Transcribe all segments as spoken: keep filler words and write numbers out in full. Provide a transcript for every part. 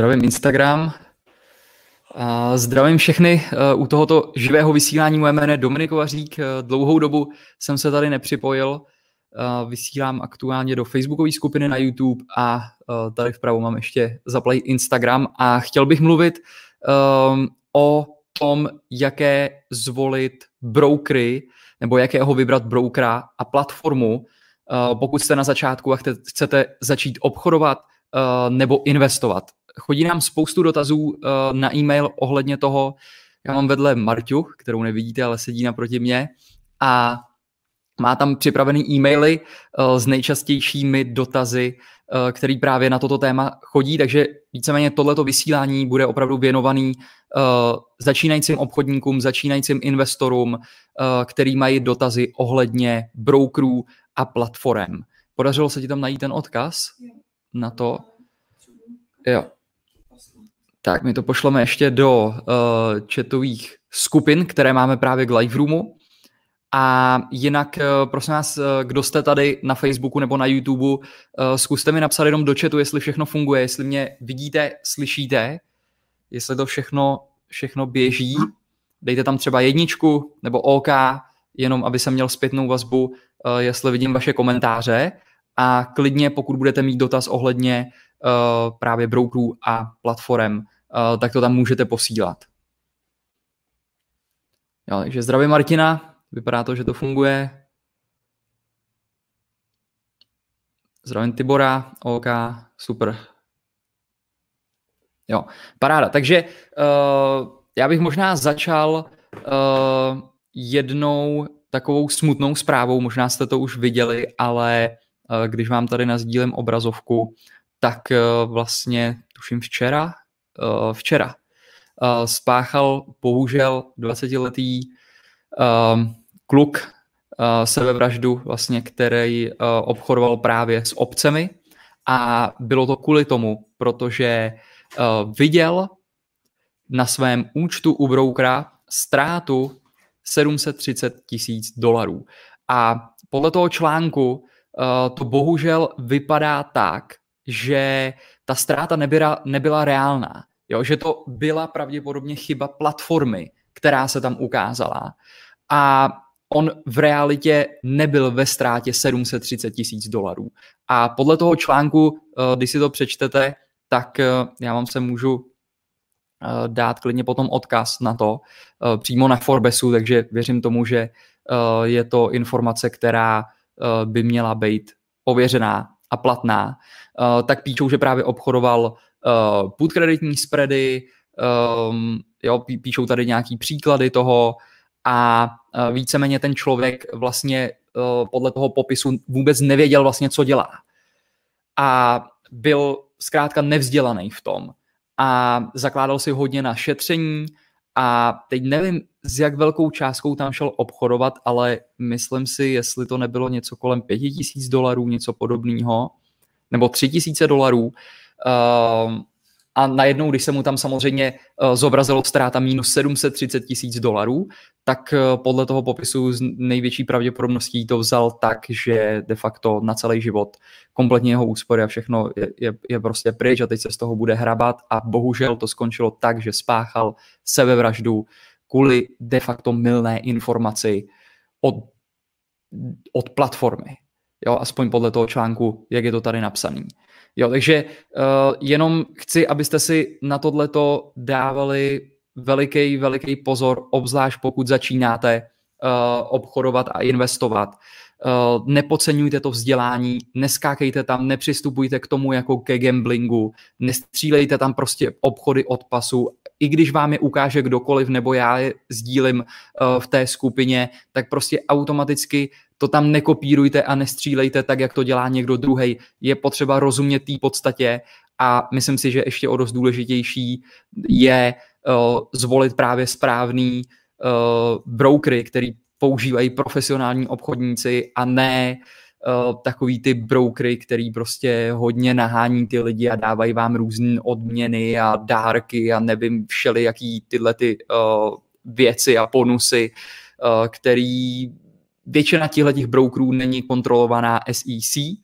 Zdravím Instagram. Zdravím všechny u tohoto živého vysílání. Moje jméno je Dominik Vařík. Dlouhou dobu jsem se tady nepřipojil. Vysílám aktuálně do Facebookové skupiny na YouTube a tady vpravo mám ještě zaplay Instagram. A chtěl bych mluvit um, o tom, jaké zvolit brokery nebo jakého vybrat brokera a platformu, uh, pokud jste na začátku a chcete začít obchodovat uh, nebo investovat. Chodí nám spoustu dotazů uh, na e-mail ohledně toho. Já mám vedle Marťuch, kterou nevidíte, ale sedí naproti mě a má tam připravený e-maily uh, s nejčastějšími dotazy, uh, který právě na toto téma chodí, takže víceméně tohleto vysílání bude opravdu věnovaný uh, začínajícím obchodníkům, začínajícím investorům, uh, který mají dotazy ohledně brokerů a platform. Podařilo se ti tam najít ten odkaz na to? Jo. Tak my to pošleme ještě do uh, chatových skupin, které máme právě k live roomu. A jinak, prosím vás, kdo jste tady na Facebooku nebo na YouTube, zkuste mi napsat jenom do chatu, jestli všechno funguje, jestli mě vidíte, slyšíte, jestli to všechno, všechno běží. Dejte tam třeba jedničku nebo OK, jenom aby jsem měl zpětnou vazbu, jestli vidím vaše komentáře. A klidně, pokud budete mít dotaz ohledně právě brokerů a platform, tak to tam můžete posílat. Jo, takže zdravím Martina. Vypadá to, že to funguje. Zdravím Tibora, OK, super. Jo, paráda. Takže uh, já bych možná začal uh, jednou takovou smutnou zprávou, možná jste to už viděli, ale uh, když vám tady nasdílím obrazovku, tak uh, vlastně, tuším včera, uh, včera uh, spáchal bohužel dvacetiletý uh, kluk uh, sebevraždu, vlastně, který uh, obchodoval právě s opcemi, a bylo to kvůli tomu, protože uh, viděl na svém účtu u broukra ztrátu sedm set třicet tisíc dolarů. A podle toho článku uh, to bohužel vypadá tak, že ta ztráta nebyla, nebyla reálná. Jo? Že to byla pravděpodobně chyba platformy, která se tam ukázala. A on v realitě nebyl ve ztrátě sedm set třicet tisíc dolarů. A podle toho článku, když si to přečtete, tak já vám se můžu dát klidně potom odkaz na to přímo na Forbesu, takže věřím tomu, že je to informace, která by měla být ověřená a platná. Tak píčou, že právě obchodoval put kreditní spready, jo, píčou tady nějaký příklady toho. A víceméně ten člověk vlastně podle toho popisu vůbec nevěděl vlastně, co dělá. A byl zkrátka nevzdělaný v tom. A zakládal si hodně na šetření a teď nevím, s jak velkou částkou tam šel obchodovat, ale myslím si, jestli to nebylo něco kolem pěti tisíc dolarů, něco podobného, nebo tři tisíce dolarů. A najednou, když se mu tam samozřejmě zobrazilo ztráta minus sedm set třicet tisíc dolarů, tak podle toho popisu s největší pravděpodobností to vzal tak, že de facto na celý život kompletně jeho úspory a všechno je, je, je prostě pryč a teď se z toho bude hrabat a bohužel to skončilo tak, že spáchal sebevraždu kvůli de facto mylné informaci od, od platformy. Jo, aspoň podle toho článku, jak je to tady napsaný. Jo, takže uh, jenom chci, abyste si na tohleto dávali veliký, veliký pozor, obzvlášť pokud začínáte uh, obchodovat a investovat. Uh, nepodceňujte to vzdělání, neskákejte tam, nepřistupujte k tomu jako ke gamblingu, nestřílejte tam prostě obchody od pasu. I když vám je ukáže kdokoliv, nebo já je sdílim uh, v té skupině, tak prostě automaticky to tam nekopírujte a nestřílejte tak, jak to dělá někdo druhej. Je potřeba rozumět té podstatě a myslím si, že ještě o dost důležitější je uh, zvolit právě správný uh, brokery, který používají profesionální obchodníci a ne uh, takový ty brokery, který prostě hodně nahání ty lidi a dávají vám různé odměny a dárky a nevím všelijaký tyhle ty uh, věci a bonusy, uh, který většina těchto brokerů není kontrolovaná S E C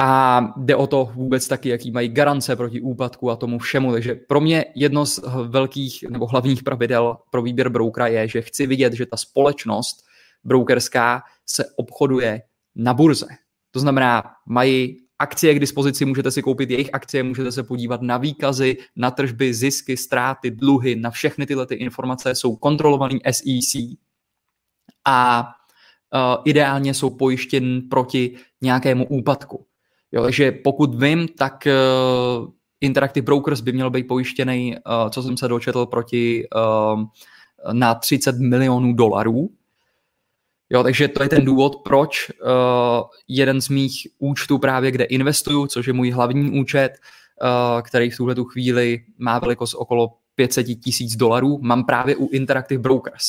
A jde o to vůbec taky, jaký mají garance proti úpadku a tomu všemu. Takže pro mě jedno z velkých nebo hlavních pravidel pro výběr broukera je, že chci vidět, že ta společnost brokerská se obchoduje na burze. To znamená, mají akcie k dispozici, můžete si koupit jejich akcie, můžete se podívat na výkazy, na tržby, zisky, ztráty, dluhy, na všechny tyhle ty informace, jsou kontrolovaný S E C a uh, ideálně jsou pojištěn proti nějakému úpadku. Jo, takže pokud vím, tak uh, Interactive Brokers by měl být pojištěný, uh, co jsem se dočetl, proti uh, na třicet milionů dolarů. Jo, takže to je ten důvod, proč uh, jeden z mých účtů právě, kde investuju, což je můj hlavní účet, uh, který v tuhle tu chvíli má velikost okolo pět set tisíc dolarů, mám právě u Interactive Brokers.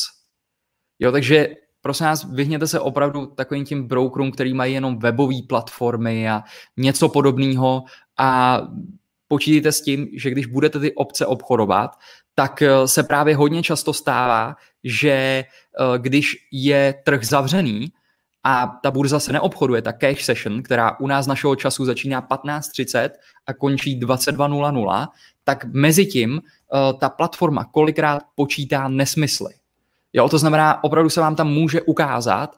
Jo, takže prosím vás, vyhněte se opravdu takovým tím brokerům, který mají jenom webové platformy a něco podobného a počítejte s tím, že když budete ty opce obchodovat, tak se právě hodně často stává, že když je trh zavřený a ta burza se neobchoduje, ta cash session, která u nás našeho času začíná patnáct třicet a končí dvacet dva nula nula, tak mezi tím ta platforma kolikrát počítá nesmysly. Jo, to znamená, opravdu se vám tam může ukázat,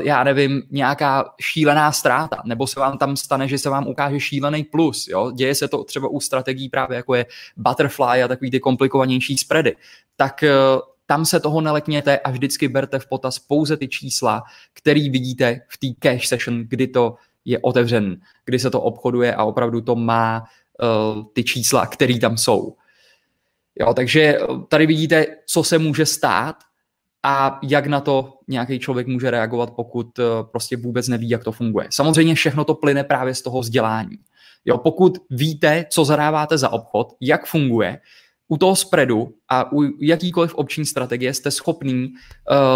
já nevím, nějaká šílená ztráta, nebo se vám tam stane, že se vám ukáže šílený plus. Jo? Děje se to třeba u strategií právě jako je Butterfly a takový ty komplikovanější spready. Tak tam se toho nelekněte a vždycky berte v potaz pouze ty čísla, který vidíte v té cash session, kdy to je otevřen, kdy se to obchoduje a opravdu to má uh, ty čísla, které tam jsou. Jo, takže tady vidíte, co se může stát, a jak na to nějaký člověk může reagovat, pokud prostě vůbec neví, jak to funguje. Samozřejmě všechno to plyne právě z toho vzdělání. Jo, pokud víte, co zadáváte za obchod, jak funguje, u toho spreadu a u jakýkoliv obční strategie jste schopný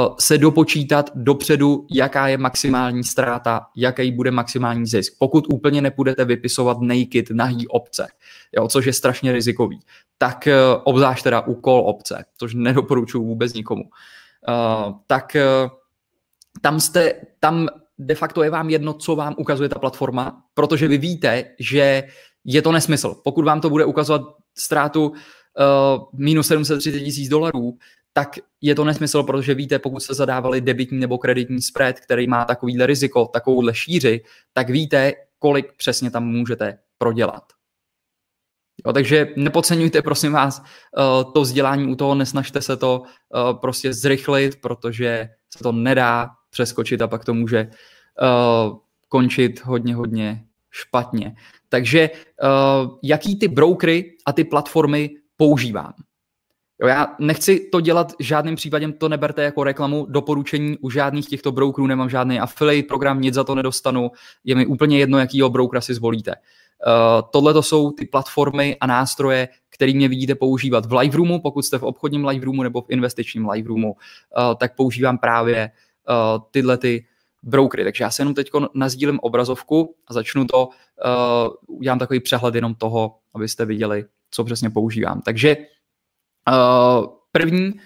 uh, se dopočítat dopředu, jaká je maximální ztráta, jaký bude maximální zisk. Pokud úplně nepůjdete vypisovat naked, nahý opce, jo, což je strašně rizikový, tak uh, obzvlášť teda u call opce, což nedoporučuji vůbec nikomu. Uh, tak uh, tam jste, tam de facto je vám jedno, co vám ukazuje ta platforma, protože vy víte, že je to nesmysl. Pokud vám to bude ukazovat ztrátu uh, minus sedm set třicet tisíc dolarů, tak je to nesmysl, protože víte, pokud jste zadávali debitní nebo kreditní spread, který má takovýhle riziko, takovouhle šíři, tak víte, kolik přesně tam můžete prodělat. Jo, takže nepodceňujte, prosím vás, to vzdělání u toho, nesnažte se to prostě zrychlit, protože se to nedá přeskočit a pak to může končit hodně, hodně špatně. Takže jaký ty brokery a ty platformy používám? Jo, já nechci to dělat v žádném případě, to neberte jako reklamu, doporučení u žádných těchto brokerů, nemám žádný affiliate program, nic za to nedostanu, je mi úplně jedno, jakýho brokera si zvolíte. Uh, Tohle to jsou ty platformy a nástroje, které mě vidíte používat v live roomu, pokud jste v obchodním live roomu nebo v investičním live roomu, uh, tak používám právě uh, tyhle ty brokery. Takže já se jenom teď nazdílím obrazovku a začnu to, uh, udělám takový přehled jenom toho, abyste viděli, co přesně používám. Takže uh, první, uh,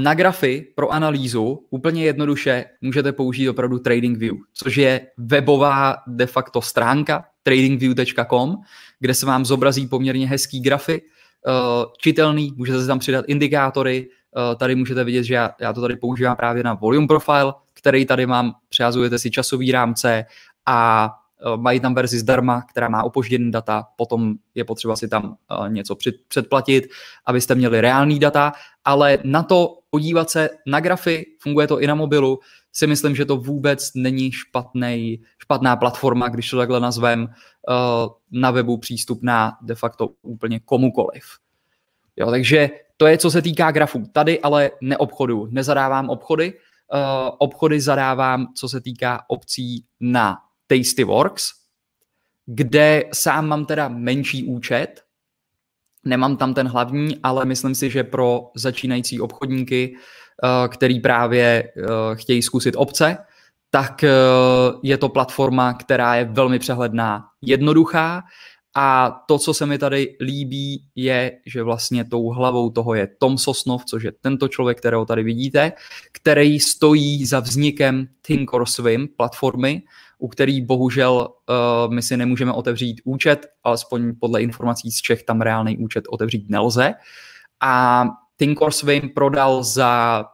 na grafy pro analýzu úplně jednoduše můžete použít opravdu TradingView, což je webová de facto stránka, trading view tečka com, kde se vám zobrazí poměrně hezký grafy, čitelný, můžete si tam přidat indikátory, tady můžete vidět, že já, já to tady používám právě na volume profile, který tady mám, přihazujete si časový rámce a mají tam verzi zdarma, která má opožděný data, potom je potřeba si tam něco předplatit, abyste měli reální data, ale na to podívat se na grafy, funguje to i na mobilu, si myslím, že to vůbec není špatnej, špatná platforma, když to takhle nazvem, na webu přístupná de facto úplně komukoliv. Jo, takže to je, co se týká grafů. Tady ale neobchoduju, nezadávám obchody. Obchody zadávám, co se týká opcí na Tastyworks, kde sám mám teda menší účet, nemám tam ten hlavní, ale myslím si, že pro začínající obchodníky, který právě chtějí zkusit opce, tak je to platforma, která je velmi přehledná, jednoduchá a to, co se mi tady líbí, je, že vlastně tou hlavou toho je Tom Sosnoff, což je tento člověk, kterého tady vidíte, který stojí za vznikem Think or Swim platformy, u který bohužel uh, my si nemůžeme otevřít účet, alespoň podle informací z Čech tam reálný účet otevřít nelze. A Think or Swim prodal za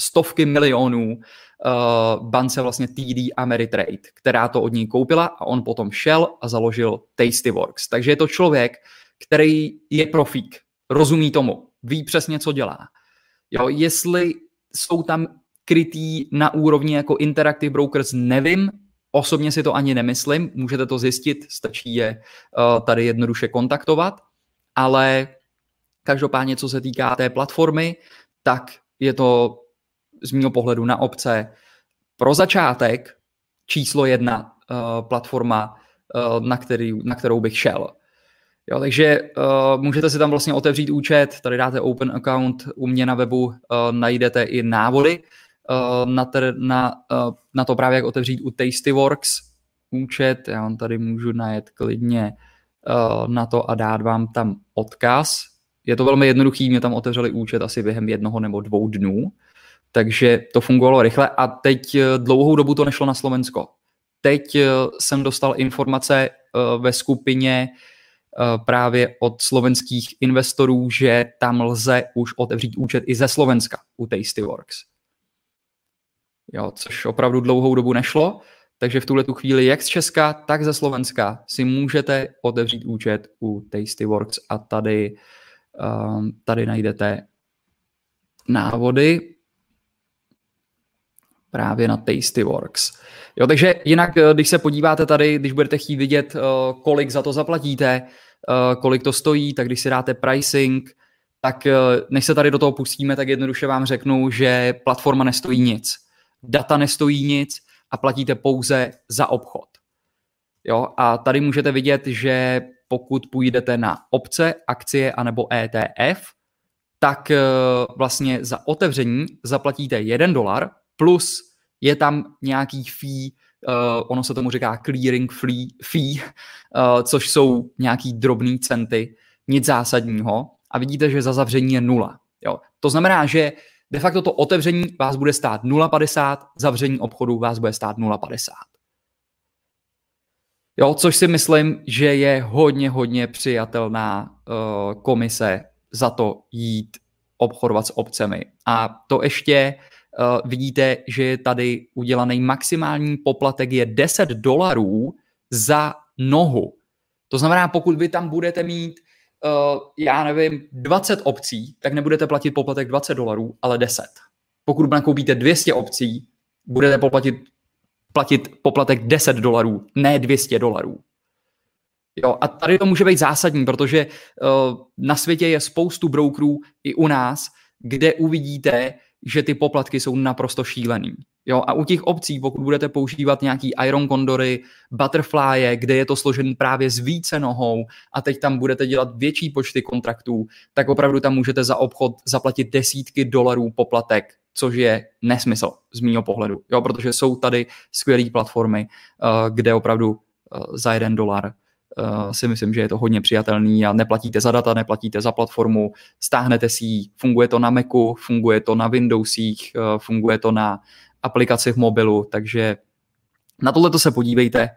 stovky milionů uh, bance vlastně T D Ameritrade, která to od něj koupila a on potom šel a založil Tastyworks. Takže je to člověk, který je profík, rozumí tomu, ví přesně, co dělá. Jo, jestli jsou tam krytý na úrovni jako Interactive Brokers, nevím, osobně si to ani nemyslím, můžete to zjistit, stačí je uh, tady jednoduše kontaktovat, ale každopádně, co se týká té platformy, tak je to z mého pohledu na obce pro začátek číslo jedna uh, platforma, uh, na, který, na kterou bych šel. Jo, takže uh, můžete si tam vlastně otevřít účet, tady dáte open account, u mě na webu uh, najdete i návody uh, na, ter, na, uh, na to právě, jak otevřít u Tastyworks účet. Já vám tady můžu najet klidně uh, na to a dát vám tam odkaz. Je to velmi jednoduchý, mě tam otevřeli účet asi během jednoho nebo dvou dnů, takže to fungovalo rychle a teď dlouhou dobu to nešlo na Slovensko. Teď uh, jsem dostal informace uh, ve skupině právě od slovenských investorů, že tam lze už otevřít účet i ze Slovenska u Tastyworks. Jo, což opravdu dlouhou dobu nešlo, takže v tuhle tu chvíli jak z Česka, tak ze Slovenska si můžete otevřít účet u Tastyworks a tady, tady najdete návody právě na Tastyworks. Jo, takže jinak, když se podíváte tady, když budete chtít vidět, kolik za to zaplatíte, kolik to stojí, tak když si dáte pricing, tak než se tady do toho pustíme, tak jednoduše vám řeknu, že platforma nestojí nic. Data nestojí nic a platíte pouze za obchod. Jo, a tady můžete vidět, že pokud půjdete na opce, akcie anebo E T F, tak vlastně za otevření zaplatíte jeden dolar, plus je tam nějaký fee, uh, ono se tomu říká clearing fee, uh, což jsou nějaký drobný centy, nic zásadního. A vidíte, že za zavření je nula. Jo. To znamená, že de facto to otevření vás bude stát nula celá padesát, zavření obchodu vás bude stát nula celá padesát. Jo, což si myslím, že je hodně, hodně přijatelná uh, komise za to jít obchodovat s opcemi. A to ještě... Uh, vidíte, že je tady udělaný maximální poplatek je deset dolarů za nohu. To znamená, pokud vy tam budete mít, uh, já nevím, dvacet opcí, tak nebudete platit poplatek dvacet dolarů, ale deset. Pokud nakoupíte dvě stě opcí, budete poplatit, platit poplatek deset dolarů, ne dvě stě dolarů. Jo, a tady to může být zásadní, protože uh, na světě je spoustu brokerů i u nás, kde uvidíte, že ty poplatky jsou naprosto šílený. Jo? A u těch opcí, pokud budete používat nějaký Iron Condory, Butterfly, kde je to složený právě s více nohou a teď tam budete dělat větší počty kontraktů, tak opravdu tam můžete za obchod zaplatit desítky dolarů poplatek, což je nesmysl z mýho pohledu. Jo? Protože jsou tady skvělé platformy, kde opravdu za jeden dolar si myslím, že je to hodně přijatelný a neplatíte za data, neplatíte za platformu, stáhnete si ji, funguje to na Macu, funguje to na Windowsích, funguje to na aplikaci v mobilu, takže na tohleto se podívejte.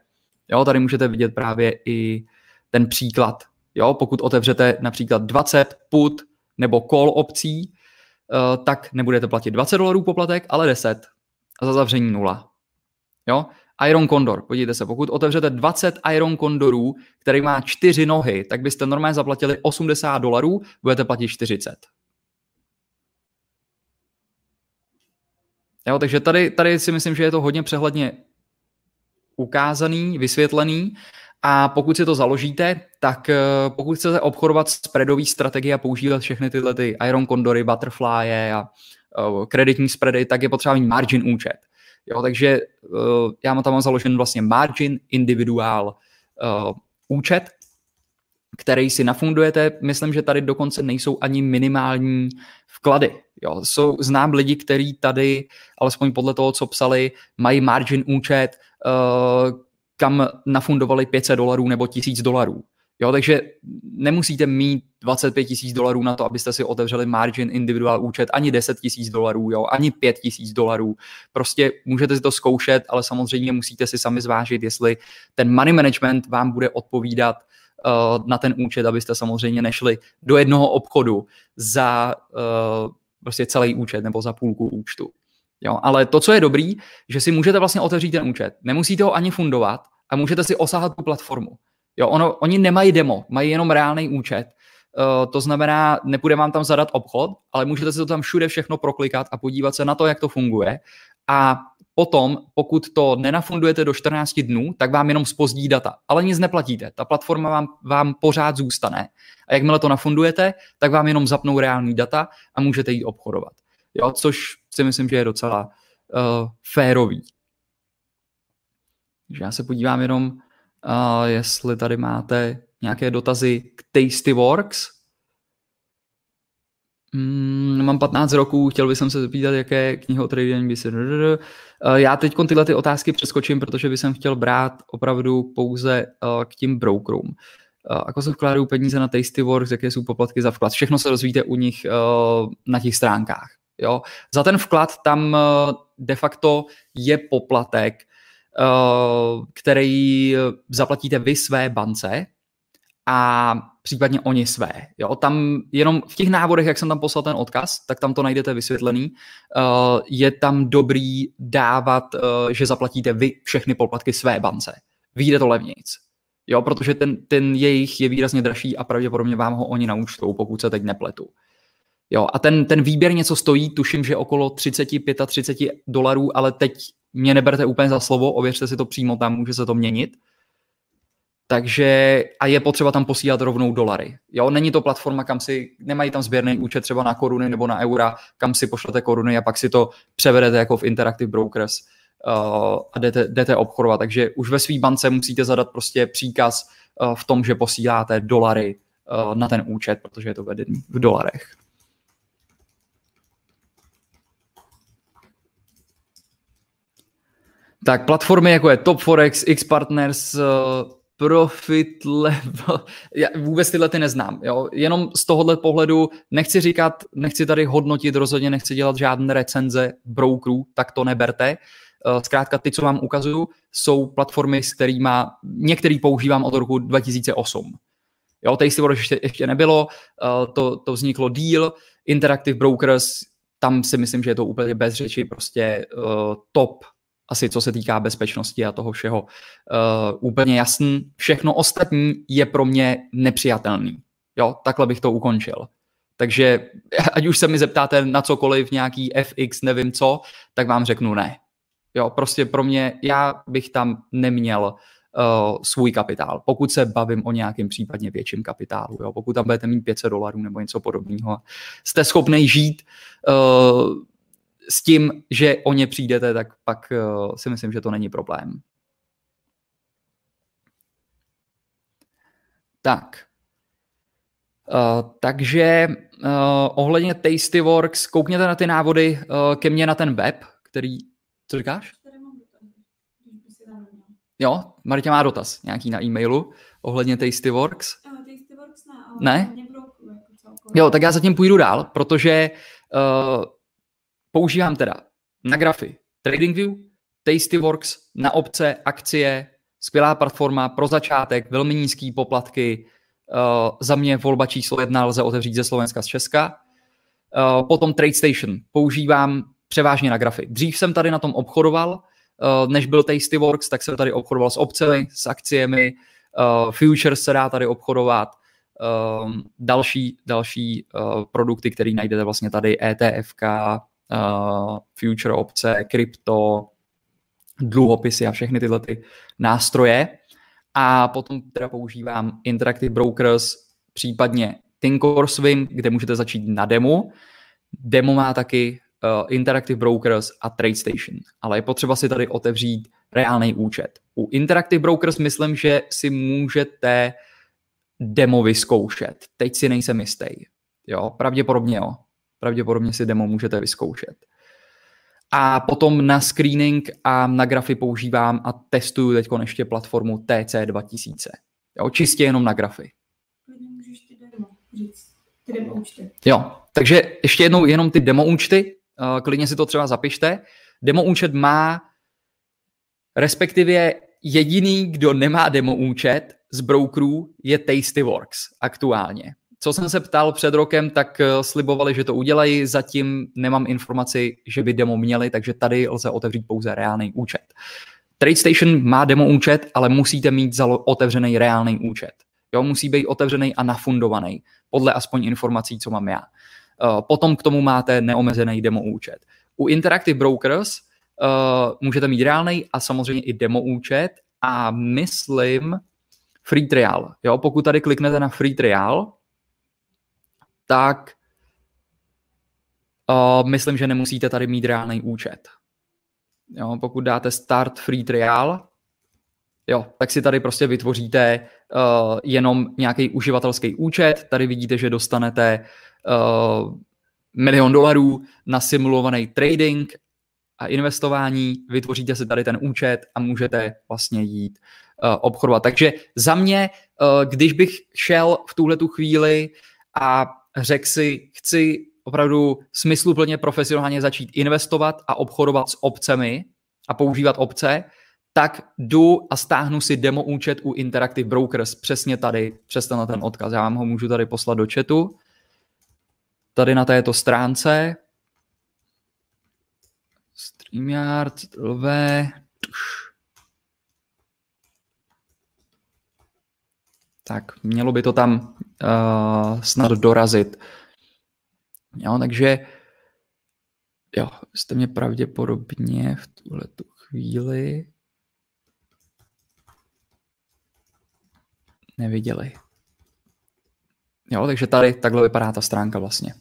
Jo, tady můžete vidět právě i ten příklad. Jo, pokud otevřete například dvacet put nebo call opcí, tak nebudete platit dvacet dolarů poplatek, ale deset a za zavření nula. Jo? Iron Condor, podívejte se, pokud otevřete dvacet Iron Condorů, který má čtyři nohy, tak byste normálně zaplatili osmdesát dolarů, budete platit čtyřicet. Jo, takže tady, tady si myslím, že je to hodně přehledně ukázaný, vysvětlený a pokud si to založíte, tak pokud chcete obchodovat spreadový strategie a používat všechny tyhle ty Iron Condory, Butterfly a uh, kreditní spready, tak je potřeba mít margin účet. Jo, takže uh, já mám tam mám založen vlastně margin individuál uh, účet, který si nafundujete. Myslím, že tady dokonce nejsou ani minimální vklady. Jo, jsou, znám lidi, kteří tady, alespoň podle toho, co psali, mají margin účet, uh, kam nafundovali pět set dolarů nebo tisíc dolarů. Jo, takže nemusíte mít dvacet pět tisíc dolarů na to, abyste si otevřeli margin individual účet, ani deset tisíc dolarů, jo, ani pět tisíc dolarů. Prostě můžete si to zkoušet, ale samozřejmě musíte si sami zvážit, jestli ten money management vám bude odpovídat uh, na ten účet, abyste samozřejmě nešli do jednoho obchodu za uh, prostě celý účet nebo za půlku účtu. Jo, ale to, co je dobrý, že si můžete vlastně otevřít ten účet. Nemusíte ho ani fundovat a můžete si osahat tu platformu. Jo, ono, oni nemají demo, mají jenom reálný účet. Uh, to znamená, nepůjde vám tam zadat obchod, ale můžete si to tam všude všechno proklikat a podívat se na to, jak to funguje. A potom, pokud to nenafundujete do čtrnácti dnů, tak vám jenom zpozdí data. Ale nic neplatíte. Ta platforma vám, vám pořád zůstane. A jakmile to nafundujete, tak vám jenom zapnou reální data a můžete ji obchodovat. Jo, což si myslím, že je docela uh, férový. Takže já se podívám jenom, Uh, jestli tady máte nějaké dotazy k Tastyworks. Mm, mám patnáct roků, chtěl bych se zeptat, jaké knihy o trading by se... Uh, já teď tyhle ty otázky přeskočím, protože bych chtěl brát opravdu pouze uh, k tím brokerům. Uh, ako se vkládají peníze na Tastyworks, jaké jsou poplatky za vklad? Všechno se dozvíte u nich uh, na těch stránkách. Jo? Za ten vklad tam uh, de facto je poplatek, který zaplatíte vy své bance a případně oni své. Jo, tam jenom v těch návodech, jak jsem tam poslal ten odkaz, tak tam to najdete vysvětlený. Je tam dobrý dávat, že zaplatíte vy všechny poplatky své bance. Vyjde to levnějc. Jo, protože ten, ten jejich je výrazně dražší a pravděpodobně vám ho oni naúčtou, pokud se teď nepletu. Jo, a ten, ten výběr něco stojí, tuším, že okolo třicet, třicet pět dolarů, ale teď mě neberte úplně za slovo, ověřte si to přímo tam, může se to měnit. Takže a je potřeba tam posílat rovnou dolary. Jo, není to platforma, kam si, nemají tam sběrný účet třeba na koruny nebo na eura, kam si pošlete koruny a pak si to převedete jako v Interactive Brokers uh, a jdete, jdete obchodovat. Takže už ve svý bance musíte zadat prostě příkaz uh, v tom, že posíláte dolary uh, na ten účet, protože je to vedený v dolarech. Tak platformy jako je Top Forex, X Partners, Profit Level, já vůbec tyhle ty neznám. Jo? Jenom z tohohle pohledu nechci říkat, nechci tady hodnotit, rozhodně nechci dělat žádné recenze brokerů, tak to neberte. Zkrátka ty, co vám ukazuju, jsou platformy, s kterými některý používám od roku dva tisíce osm. Jo, Tastyworks ještě, ještě nebylo, to, to vzniklo deal, Interactive Brokers, tam si myslím, že je to úplně bez řeči, prostě uh, top asi co se týká bezpečnosti a toho všeho, uh, úplně jasný. Všechno ostatní je pro mě nepřijatelný. Jo, takhle bych to ukončil. Takže ať už se mi zeptáte na cokoliv, nějaký F X, nevím co, tak vám řeknu ne. Jo, prostě pro mě, já bych tam neměl uh, svůj kapitál, pokud se bavím o nějakém případně větším kapitálu. Jo, pokud tam budete mít pět set dolarů nebo něco podobného, jste schopný žít uh, s tím, že o ně přijdete, tak pak uh, si myslím, že to není problém. Tak. Uh, takže uh, ohledně Tastyworks, koukněte na ty návody uh, ke mně na ten web, který... Co říkáš? Jo, Martě má dotaz nějaký na e-mailu ohledně Tastyworks. Uh, Tastyworks ne, ale ne? Jo, tak já zatím půjdu dál, protože... Uh, Používám teda na grafy TradingView, Tastyworks, na opce, akcie, skvělá platforma pro začátek, velmi nízký poplatky, uh, za mě volba číslo jedna lze otevřít ze Slovenska, z Česka. Uh, potom TradeStation používám převážně na grafy. Dřív jsem tady na tom obchodoval, uh, než byl Tastyworks, tak jsem tady obchodoval s opcemi, s akciemi, uh, futures se dá tady obchodovat, uh, další, další uh, produkty, které najdete vlastně tady, E T F ka, Uh, future opce, krypto, dluhopisy a všechny tyhle ty nástroje. A potom teda používám Interactive Brokers, případně Think or Swim, kde můžete začít na demo. Demo má taky uh, Interactive Brokers a TradeStation, ale je potřeba si tady otevřít reálný účet. U Interactive Brokers myslím, že si můžete demo vyzkoušet. Teď si nejsem jistý. Jo, pravděpodobně jo. Pravděpodobně si demo můžete vyzkoušet. A potom na screening a na grafy používám a testuju teď ještě platformu T C dva tisíce. Jo, čistě jenom na grafy. Můžeš ty demo říct, ty demo účty. Jo, takže ještě jednou jenom ty demo účty, klidně si to třeba zapište. Demo účet má, respektive jediný, kdo nemá demo účet z brokerů, je Tastyworks aktuálně. Co jsem se ptal před rokem, tak slibovali, že to udělají, zatím nemám informaci, že by demo měli, takže tady lze otevřít pouze reálný účet. TradeStation má demo účet, ale musíte mít otevřený reálný účet. Jo, musí být otevřený a nafundovaný, podle aspoň informací, co mám já. Potom k tomu máte neomezený demo účet. U Interactive Brokers uh, můžete mít reálný a samozřejmě i demo účet a myslím free trial. Jo, pokud tady kliknete na free trial, tak uh, myslím, že nemusíte tady mít reálný účet. Jo, pokud dáte start free trial, jo, tak si tady prostě vytvoříte uh, jenom nějaký uživatelský účet. Tady vidíte, že dostanete uh, milion dolarů na simulovaný trading a investování. Vytvoříte si tady ten účet a můžete vlastně jít uh, obchodovat. Takže za mě, uh, když bych šel v tuhletu chvíli a řekl si, chci opravdu smysluplně profesionálně začít investovat a obchodovat s opcemi a používat opce, tak jdu a stáhnu si demo účet u Interactive Brokers přesně tady, přesně na ten odkaz. Já vám ho můžu tady poslat do chatu. Tady na této stránce. StreamYard, L V. Tak, mělo by to tam uh, snad dorazit. Jo, takže jo, jste mě pravděpodobně v tuhletu chvíli neviděli. Jo, takže tady takhle vypadá ta stránka vlastně.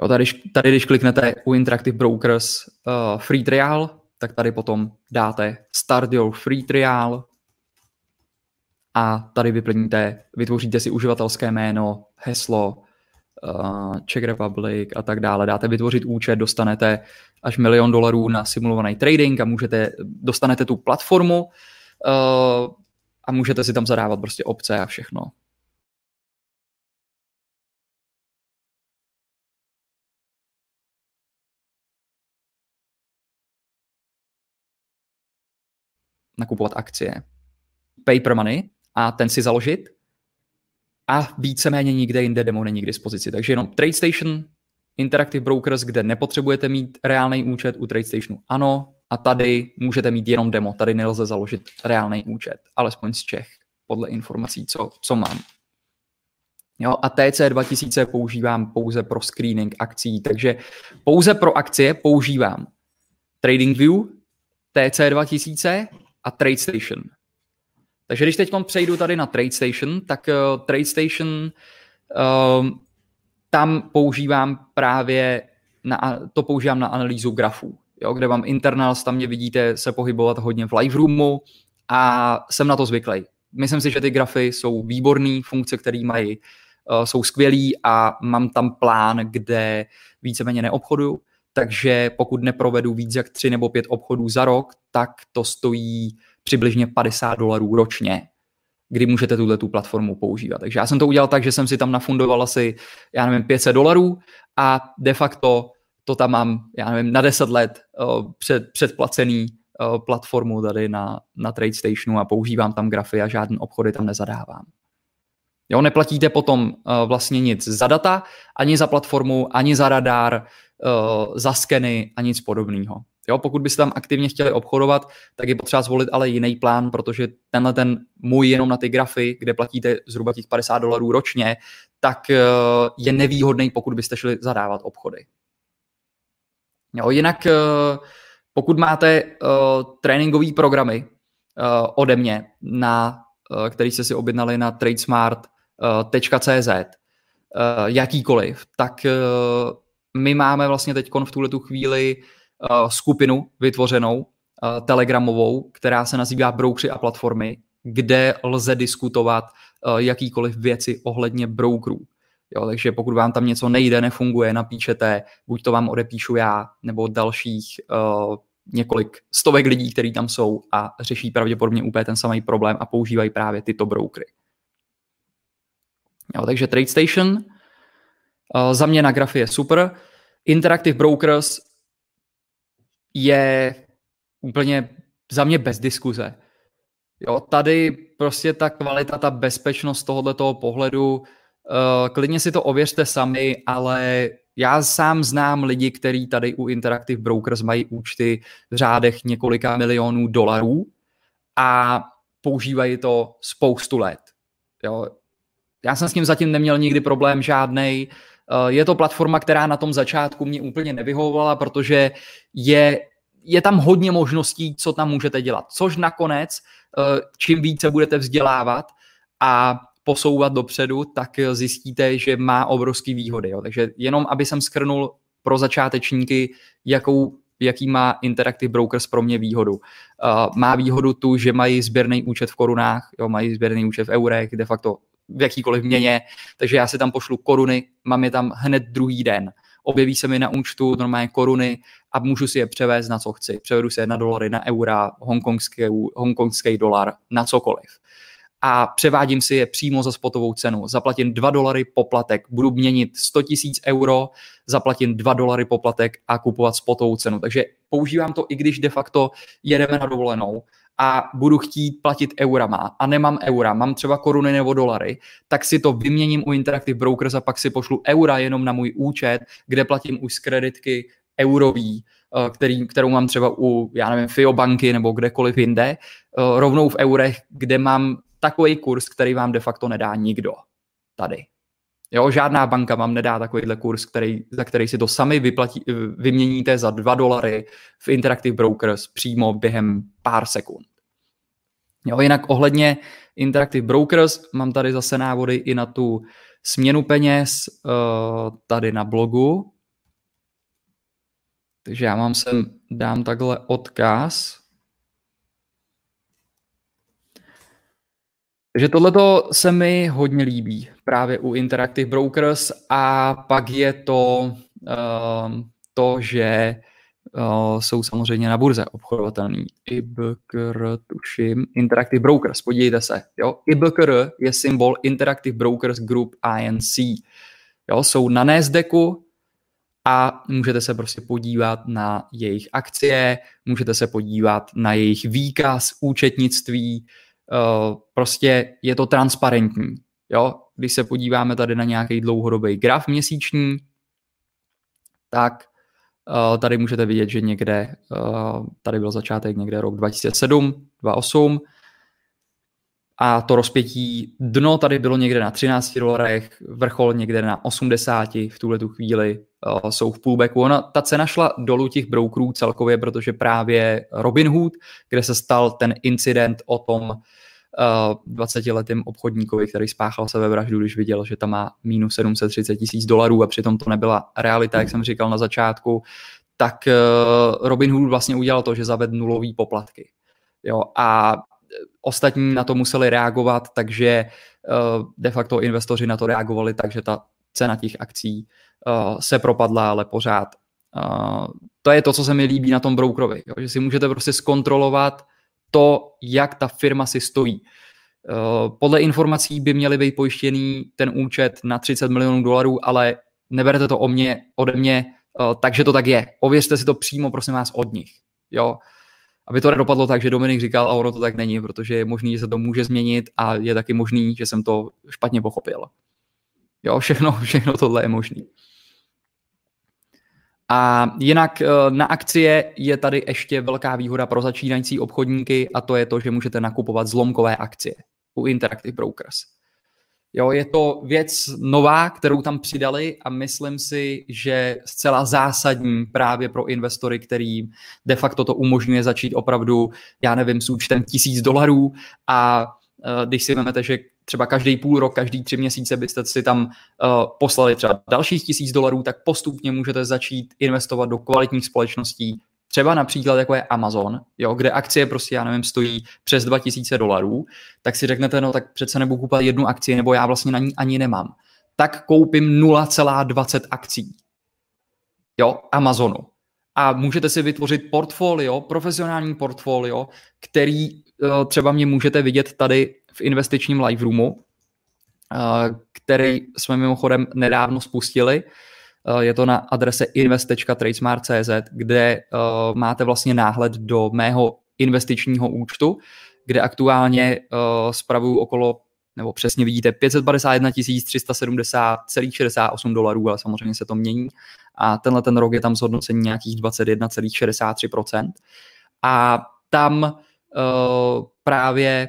Jo, tady, tady když kliknete u Interactive Brokers uh, free trial, tak tady potom dáte start your free trial a tady vyplníte, vytvoříte si uživatelské jméno, heslo, Uh, Czech Republic a tak dále. Dáte vytvořit účet, dostanete až milion dolarů na simulovaný trading a můžete, dostanete tu platformu uh, a můžete si tam zadávat prostě opce a všechno. Nakupovat akcie. Paper money a ten si založit. A víceméně nikde jinde demo není k dispozici. Takže jenom TradeStation, Interactive Brokers, kde nepotřebujete mít reálný účet, u TradeStationu ano, a tady můžete mít jenom demo, tady nelze založit reálný účet, alespoň z Čech, podle informací, co, co mám. Jo, a T C dva tisíce používám pouze pro screening akcí, takže pouze pro akcie používám TradingView, T C dva tisíce a TradeStation. Takže když teď přejdu tady na TradeStation, tak uh, TradeStation uh, tam používám právě, na, to používám na analýzu grafů, jo, kde mám internals, tam mě vidíte se pohybovat hodně v live roomu a jsem na to zvyklý. Myslím si, že ty grafy jsou výborný, funkce, které mají, uh, jsou skvělý a mám tam plán, kde víceméně neobchoduju, takže pokud neprovedu víc jak tři nebo pět obchodů za rok, tak to stojí přibližně padesát dolarů ročně, kdy můžete tuhle tu platformu používat. Takže já jsem to udělal tak, že jsem si tam nafundoval asi, já nevím, pět set dolarů a de facto to tam mám, já nevím, na deset let uh, před, předplacený uh, platformu tady na, na TradeStationu a používám tam grafy a žádný obchody tam nezadávám. Jo, neplatíte potom uh, vlastně nic za data, ani za platformu, ani za radar, uh, za skeny a nic podobného. Jo, pokud byste tam aktivně chtěli obchodovat, tak je potřeba zvolit ale jiný plán, protože tenhle ten můj jenom na ty grafy, kde platíte zhruba těch padesát dolarů ročně, tak je nevýhodný, pokud byste šli zadávat obchody. Jo, jinak pokud máte tréninkové programy ode mě, na, který jste si objednali na tradesmart tečka cz, jakýkoliv, tak my máme vlastně teď v tuhletu chvíli skupinu vytvořenou, telegramovou, která se nazývá Broukři a platformy, kde lze diskutovat jakýkoliv věci ohledně brokerů. Jo, takže pokud vám tam něco nejde, nefunguje, napíšete, buď to vám odepíšu já, nebo dalších uh, několik stovek lidí, kteří tam jsou a řeší pravděpodobně úplně ten samý problém a používají právě tyto brokery. Jo, takže TradeStation, uh, za mě na grafy je super. Interactive Brokers je úplně za mě bez diskuze. Jo, tady prostě ta kvalita, ta bezpečnost tohoto pohledu, uh, klidně si to ověřte sami, ale já sám znám lidi, kteří tady u Interactive Brokers mají účty v řádech několika milionů dolarů a používají to spoustu let. Jo. Já jsem s ním zatím neměl nikdy problém žádnej. Je to platforma, která na tom začátku mě úplně nevyhovovala, protože je, je tam hodně možností, co tam můžete dělat. Což nakonec, čím více budete vzdělávat a posouvat dopředu, tak zjistíte, že má obrovský výhody. Jo. Takže jenom, aby jsem skrnul pro začátečníky, jakou, jaký má Interactive Brokers pro mě výhodu. Uh, má výhodu tu, že mají sběrný účet v korunách, jo, mají sběrný účet v eurech, de facto v jakýkoliv měně, takže já si tam pošlu koruny, mám je tam hned druhý den. Objeví se mi na účtu normálně koruny a můžu si je převést na co chci. Převedu si je na dolary, na eura, hongkongský, hongkongský dolar, na cokoliv. A převádím si je přímo za spotovou cenu. Zaplatím dva dolary poplatek, budu měnit sto tisíc euro, zaplatím dva dolary poplatek a kupovat spotovou cenu. Takže používám to, i když de facto jedeme na dovolenou a budu chtít platit eurama a nemám eura, mám třeba koruny nebo dolary, tak si to vyměním u Interactive Brokers a pak si pošlu eura jenom na můj účet, kde platím už z kreditky eurový, který, kterou mám třeba u, já nevím, F I O banky nebo kdekoliv jinde, rovnou v eurech, kde mám takový kurz, který vám de facto nedá nikdo tady. Jo, žádná banka vám nedá takovýhle kurz, který, za který si to sami vyplatí, vyměníte za dva dolary v Interactive Brokers přímo během pár sekund. Jo, jinak ohledně Interactive Brokers mám tady zase návody i na tu směnu peněz tady na blogu. Takže já vám sem dám takhle odkaz. Takže tohleto se mi hodně líbí právě u Interactive Brokers a pak je to uh, to, že uh, jsou samozřejmě na burze obchodovatelný. I B K R, tuším, Interactive Brokers, podívejte se. Jo? I B K R je symbol Interactive Brokers Group I N C. Jo? Jsou na Nasdaqu a můžete se prostě podívat na jejich akcie, můžete se podívat na jejich výkaz, účetnictví, Uh, prostě je to transparentní. Jo? Když se podíváme tady na nějaký dlouhodobý graf měsíční, tak uh, tady můžete vidět, že někde, uh, tady byl začátek někde rok dva tisíce sedm, dva tisíce osm a to rozpětí dno tady bylo někde na třinácti dolarech, vrchol někde na osmdesáti v tuhle tu chvíli uh, jsou v pullbacku. Ona, ta cena šla dolů těch brokerů celkově, protože právě Robinhood, kde se stal ten incident o tom uh, dvacetiletým obchodníkovi, který spáchal sebevraždu, když viděl, že tam má minus sedm set třicet tisíc dolarů a přitom to nebyla realita, jak jsem říkal na začátku, tak uh, Robinhood vlastně udělal to, že zavedl nulový poplatky. Jo, a ostatní na to museli reagovat, takže de facto investoři na to reagovali, takže ta cena těch akcí se propadla, ale pořád. To je to, co se mi líbí na tom brokerovi, že si můžete prostě zkontrolovat to, jak ta firma si stojí. Podle informací by měly být pojištěný ten účet na třicet milionů dolarů, ale neberte to o mě, ode mě, takže to tak je. Ověřte si to přímo, prosím vás, od nich. Jo. Aby to nedopadlo tak, že Dominik říkal, a ono to tak není, protože je možný, že se to může změnit a je taky možný, že jsem to špatně pochopil. Jo, všechno, všechno tohle je možný. A jinak na akcie je tady ještě velká výhoda pro začínající obchodníky a to je to, že můžete nakupovat zlomkové akcie u Interactive Brokers. Jo, je to věc nová, kterou tam přidali a myslím si, že zcela zásadní právě pro investory, kterým de facto to umožňuje začít opravdu, já nevím, s účtem tisíc dolarů a uh, když si vezmete, že třeba každý půl rok, každý tři měsíce byste si tam uh, poslali třeba dalších tisíc dolarů, tak postupně můžete začít investovat do kvalitních společností, třeba například jako je Amazon, jo, kde akcie prostě, já nevím, stojí přes dva tisíce dolarů, tak si řeknete, no tak přece nebudu kupovat jednu akci, nebo já vlastně na ní ani nemám. Tak koupím nula celá dvacet akcí. Jo, Amazonu. a můžete si vytvořit portfolio, profesionální portfolio, který třeba mě můžete vidět tady v investičním live roomu, který jsme mimochodem nedávno spustili. Je to na adrese invest tečka tradesmart tečka cz, kde máte vlastně náhled do mého investičního účtu, kde aktuálně spravuju okolo, nebo přesně vidíte, pět set padesát jedna tisíc tři sta sedmdesát celá šedesát osm dolarů, ale samozřejmě se to mění. A tenhle ten rok je tam zhodnocení nějakých dvacet jedna celá šedesát tři procenta. A tam uh, právě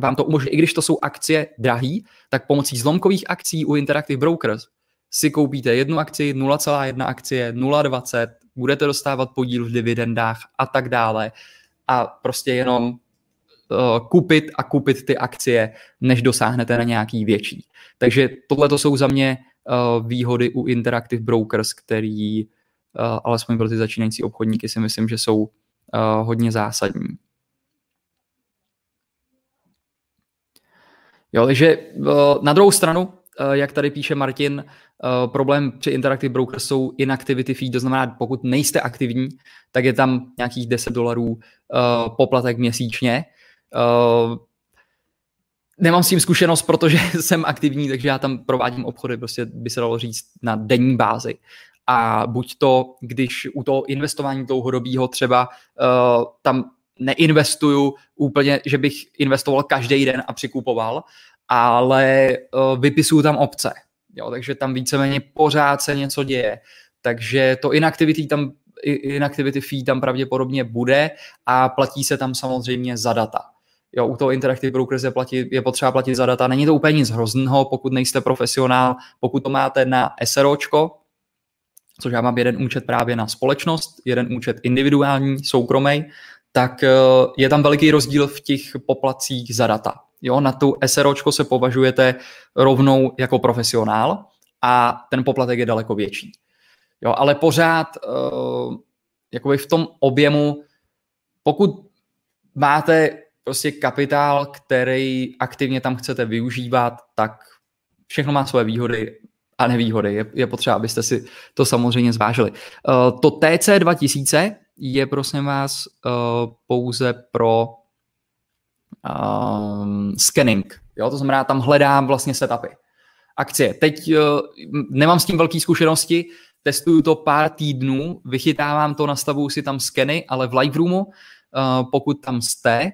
vám to umožní, i když to jsou akcie drahé, tak pomocí zlomkových akcí u Interactive Brokers si koupíte jednu akci, nula celá jedna akcie, nula celá dvacet, budete dostávat podíl v dividendách a tak dále. A prostě jenom uh, kupit a kupit ty akcie, než dosáhnete na nějaký větší. Takže tohle jsou za mě uh, výhody u Interactive Brokers, který, uh, alespoň pro ty začínající obchodníky, si myslím, že jsou uh, hodně zásadní. Jo, takže uh, na druhou stranu, jak tady píše Martin, problém při Interactive Brokers jsou inactivity fee, to znamená, pokud nejste aktivní, tak je tam nějakých deset dolarů poplatek měsíčně. Nemám s tím zkušenost, protože jsem aktivní, takže já tam provádím obchody, prostě by se dalo říct, na denní bázi. A buď to, když u toho investování dlouhodobého třeba tam neinvestuju úplně, že bych investoval každý den a přikupoval, ale uh, vypisuju tam opce, jo, takže tam víceméně pořád se něco děje, takže to inactivity, tam, inactivity fee tam pravděpodobně bude a platí se tam samozřejmě za data. Jo, u toho Interactive Brokers je, platí, je potřeba platit za data, není to úplně nic hroznýho, pokud nejste profesionál, pokud to máte na SROčko, což já mám jeden účet právě na společnost, jeden účet individuální, soukromý, tak uh, je tam veliký rozdíl v těch poplatcích za data. Jo, na tu SROčko se považujete rovnou jako profesionál a ten poplatek je daleko větší. Jo, ale pořád uh, jakoby v tom objemu, pokud máte prostě kapitál, který aktivně tam chcete využívat, tak všechno má svoje výhody a nevýhody. Je, je potřeba, abyste si to samozřejmě zvážili. Uh, to T C dva tisíce je prosím vás uh, pouze pro Um, scanning. Jo, to znamená, tam hledám vlastně setupy. Akcie. Teď uh, nemám s tím velké zkušenosti, testuju to pár týdnů, vychytávám to, nastavuju si tam skeny, ale v live roomu, uh, pokud tam jste,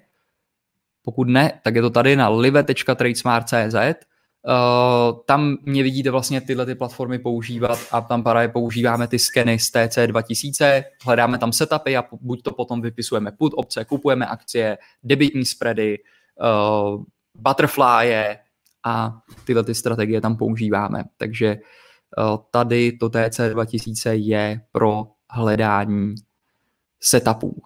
pokud ne, tak je to tady na live tečka tradesmart tečka cz, uh, tam mě vidíte vlastně tyhle ty platformy používat a tam právě používáme ty skeny z T C dva tisíce, hledáme tam setupy a buď to potom vypisujeme put opce, kupujeme akcie, debitní spready, Uh, butterfly a tyhle ty strategie tam používáme. Takže uh, tady to T C dva tisíce je pro hledání setupů.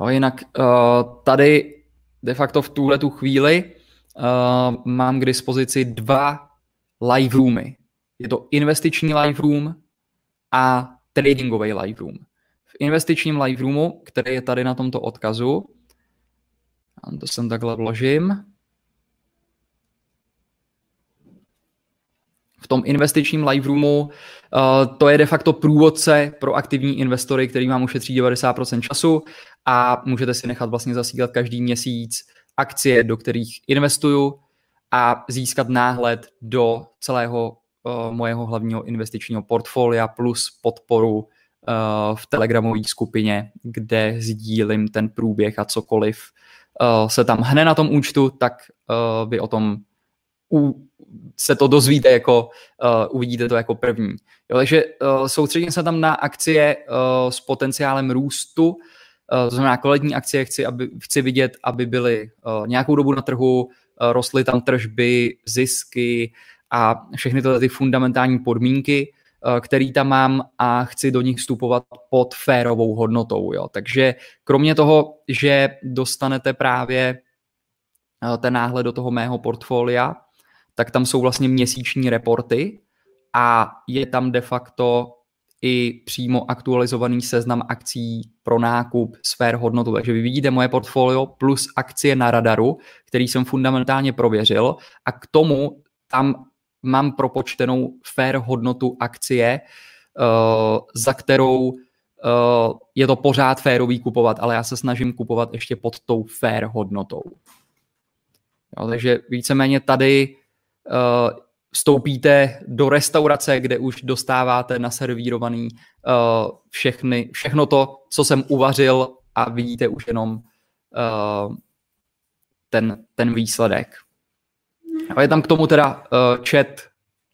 Jo, jinak uh, tady de facto v tuhletu chvíli uh, mám k dispozici dva live roomy. Je to investiční live room a tradingový live room. Investičním live roomu, který je tady na tomto odkazu. A to sem takhle vložím. V tom investičním live roomu uh, to je de facto průvodce pro aktivní investory, který vám ušetří devadesát procent času a můžete si nechat vlastně zasílat každý měsíc akcie, do kterých investuju a získat náhled do celého uh, mojeho hlavního investičního portfolia plus podporu v telegramové skupině, kde sdílím ten průběh a cokoliv se tam hne na tom účtu, tak vy o tom se to dozvíte, jako uvidíte to jako první. Jo, takže soustředím se tam na akcie s potenciálem růstu, to znamená kvalitní akcie, chci, aby, chci vidět, aby byly nějakou dobu na trhu, rostly tam tržby, zisky a všechny tyhle ty fundamentální podmínky, který tam mám a chci do nich vstupovat pod férovou hodnotou. Jo. Takže kromě toho, že dostanete právě ten náhled do toho mého portfolia, tak tam jsou vlastně měsíční reporty a je tam de facto i přímo aktualizovaný seznam akcí pro nákup sfér hodnotu. Takže vy vidíte moje portfolio plus akcie na radaru, který jsem fundamentálně prověřil, a k tomu tam mám propočtenou fair hodnotu akcie, za kterou je to pořád férový kupovat, ale já se snažím kupovat ještě pod tou fair hodnotou. Jo, takže víceméně tady uh, vstoupíte do restaurace, kde už dostáváte naservírovaný uh, všechny, všechno to, co jsem uvařil, a vidíte už jenom uh, ten, ten výsledek. A je tam k tomu teda uh, chat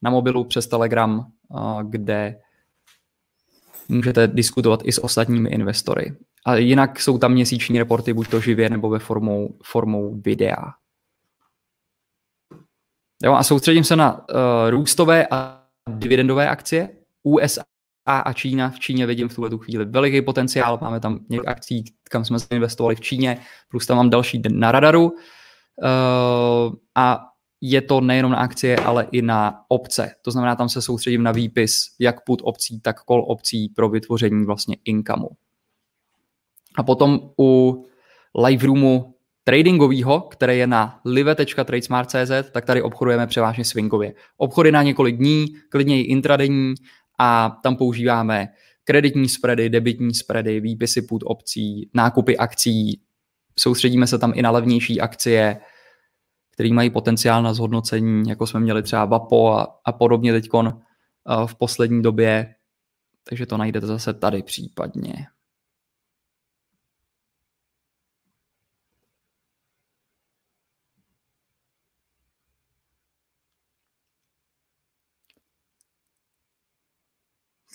na mobilu přes Telegram, uh, kde můžete diskutovat i s ostatními investory. A jinak jsou tam měsíční reporty, buď to živě, nebo ve formou, formou videa. Jo, a soustředím se na uh, růstové a dividendové akcie. U S A a Čína. V Číně vidím v tuhle chvíli veliký potenciál. Máme tam několik akcí, kam jsme investovali v Číně, plus tam mám další na radaru. Uh, a je to nejenom na akcie, ale i na opce. To znamená, tam se soustředím na výpis jak put opcí, tak call opcí pro vytvoření vlastně incomu. A potom u live roomu tradingovýho, které je na live tečka tradesmart tečka cz, tak tady obchodujeme převážně swingově. Obchody na několik dní, klidně i intradenní, a tam používáme kreditní spready, debitní spready, výpisy put opcí, nákupy akcí. Soustředíme se tam i na levnější akcie, které mají potenciál na zhodnocení, jako jsme měli třeba V A P O a, a podobně teďkon v poslední době. Takže to najdete zase tady případně.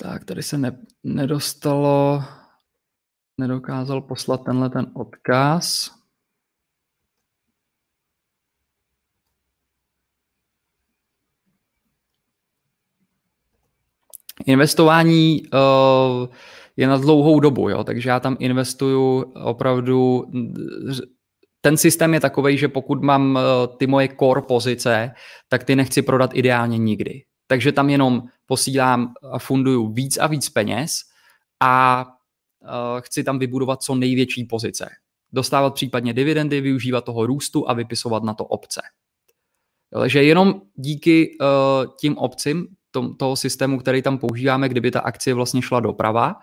Tak, tady se ne, nedostalo, nedokázal poslat tenhle ten odkaz. Investování uh, je na dlouhou dobu, jo? Takže já tam investuju opravdu... Ten systém je takovej, že pokud mám uh, ty moje core pozice, tak ty nechci prodat ideálně nikdy. Takže tam jenom posílám a funduju víc a víc peněz a uh, chci tam vybudovat co největší pozice. Dostávat případně dividendy, využívat toho růstu a vypisovat na to opce. Takže jenom díky uh, tím opcím, tom, toho systému, který tam používáme, kdyby ta akcie vlastně šla doprava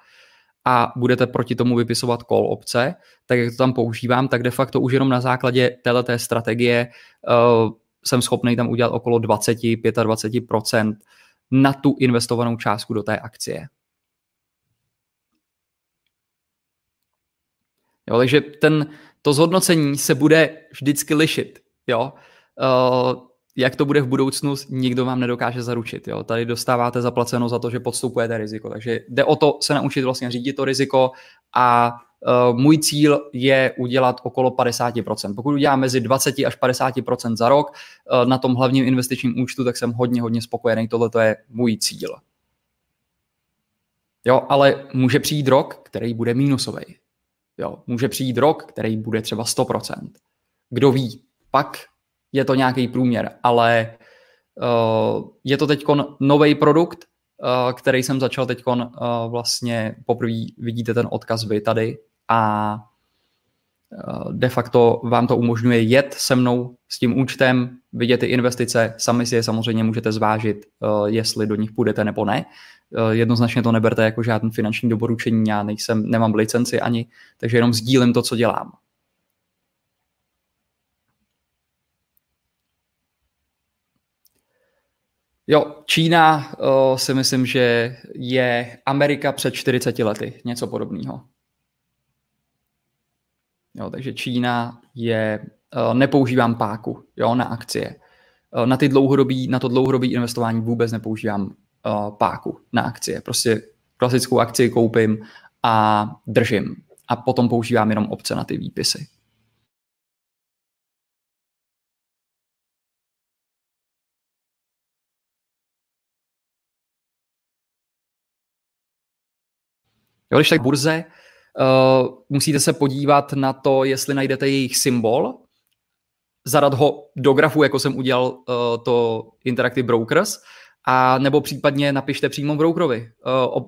a budete proti tomu vypisovat call opce, tak jak to tam používám, tak de facto už jenom na základě téhleté strategie uh, jsem schopný tam udělat okolo dvacet až dvacet pět procent na tu investovanou částku do té akcie. Jo, takže ten, to zhodnocení se bude vždycky lišit. Jo? Uh, jak to bude v budoucnu, nikdo vám nedokáže zaručit. Jo? Tady dostáváte zaplaceno za to, že podstupujete riziko. Takže jde o to se naučit vlastně řídit to riziko a Uh, můj cíl je udělat okolo padesát procent. Pokud udělám mezi dvacet až padesát procent za rok uh, na tom hlavním investičním účtu, tak jsem hodně, hodně spokojený. Tohle to je můj cíl. Jo, ale může přijít rok, který bude mínusový. Jo, může přijít rok, který bude třeba sto procent. Kdo ví, pak je to nějaký průměr, ale uh, je to teď nový produkt, uh, který jsem začal teď uh, vlastně poprvé, vidíte ten odkaz vy tady, a de facto vám to umožňuje jet se mnou s tím účtem, vidět ty investice, sami si je samozřejmě můžete zvážit, jestli do nich půjdete nebo ne. Jednoznačně to neberte jako žádný finanční doporučení, já nejsem, nemám licenci ani, takže jenom sdílím to, co dělám. Jo, Čína uh, si myslím, že je Amerika před čtyřiceti lety, něco podobného. Jo, takže Čína je, uh, nepoužívám páku, jo, na akcie. Uh, na, ty dlouhodobí, na to dlouhodobé investování vůbec nepoužívám uh, páku na akcie. Prostě klasickou akci koupím a držím. A potom používám jenom opce na ty výpisy. Jo, když tak burze, uh, musíte se podívat na to, jestli najdete jejich symbol, zadat ho do grafu, jako jsem udělal uh, to Interactive Brokers, a nebo případně napište přímo brokerovi.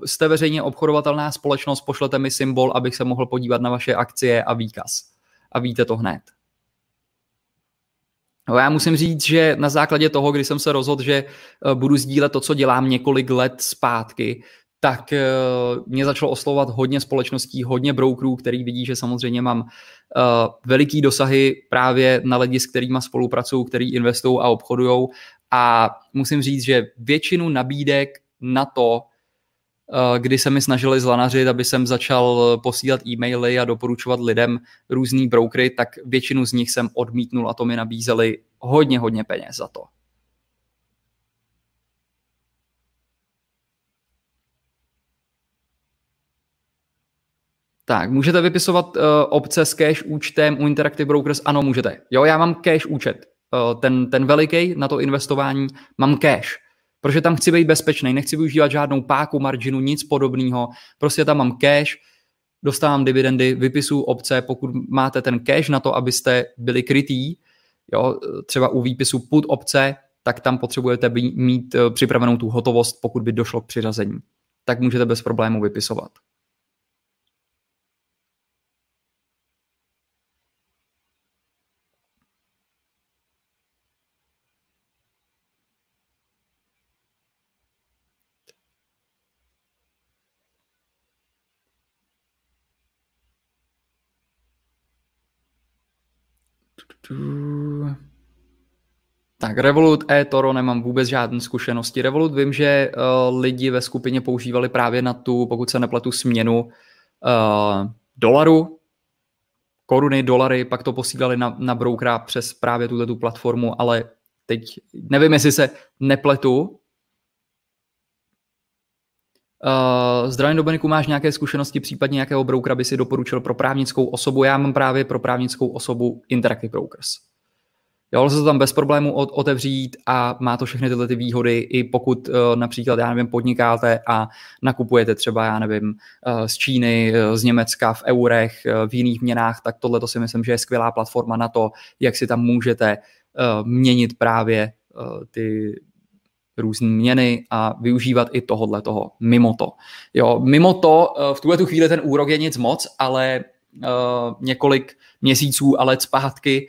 Jste veřejně obchodovatelná společnost, pošlete mi symbol, abych se mohl podívat na vaše akcie a výkaz. A víte to hned. No, já musím říct, že na základě toho, když jsem se rozhodl, že budu sdílet to, co dělám několik let zpátky, tak mě začalo oslovovat hodně společností, hodně brokerů, který vidí, že samozřejmě mám uh, veliký dosahy právě na lidi, s kterýma spolupracuju, který investují a obchodují. A musím říct, že většinu nabídek na to, uh, kdy se mi snažili zlanařit, aby jsem začal posílat e-maily a doporučovat lidem různý brokery, tak většinu z nich jsem odmítnul a to mi nabízeli hodně, hodně peněz za to. Tak, můžete vypisovat uh, opce s cash účtem u Interactive Brokers? Ano, můžete. Jo, já mám cash účet. Uh, ten, ten veliký na to investování mám cash, protože tam chci být bezpečný, nechci využívat žádnou páku, marginu, nic podobného. Prostě tam mám cash, dostávám dividendy, vypisuju opce, pokud máte ten cash na to, abyste byli krytí, jo, třeba u výpisu put opce, tak tam potřebujete mít uh, připravenou tu hotovost, pokud by došlo k přiřazení. Tak můžete bez problému vypisovat. Tak Revolut, eToro, nemám vůbec žádné zkušenosti. Revolut vím, že uh, lidi ve skupině používali právě na tu, pokud se nepletu, směnu uh, dolaru, koruny, dolary, pak to posílali na, na brokera přes právě tuto tu platformu, ale teď nevím, jestli se nepletu. Uh, zdravím Dominiku, máš nějaké zkušenosti, případně nějakého brokera by si doporučil pro právnickou osobu? Já mám právě pro právnickou osobu Interactive Brokers. Jo, lze to tam bez problému otevřít a má to všechny tyhle ty výhody, i pokud například, já nevím, podnikáte a nakupujete třeba, já nevím, z Číny, z Německa, v eurech, v jiných měnách, tak tohle to si myslím, že je skvělá platforma na to, jak si tam můžete měnit právě ty různé měny a využívat i tohodle toho mimo to. Jo, mimo to, v tuhle tu chvíli ten úrok je nic moc, ale Uh, několik měsíců a let zpátky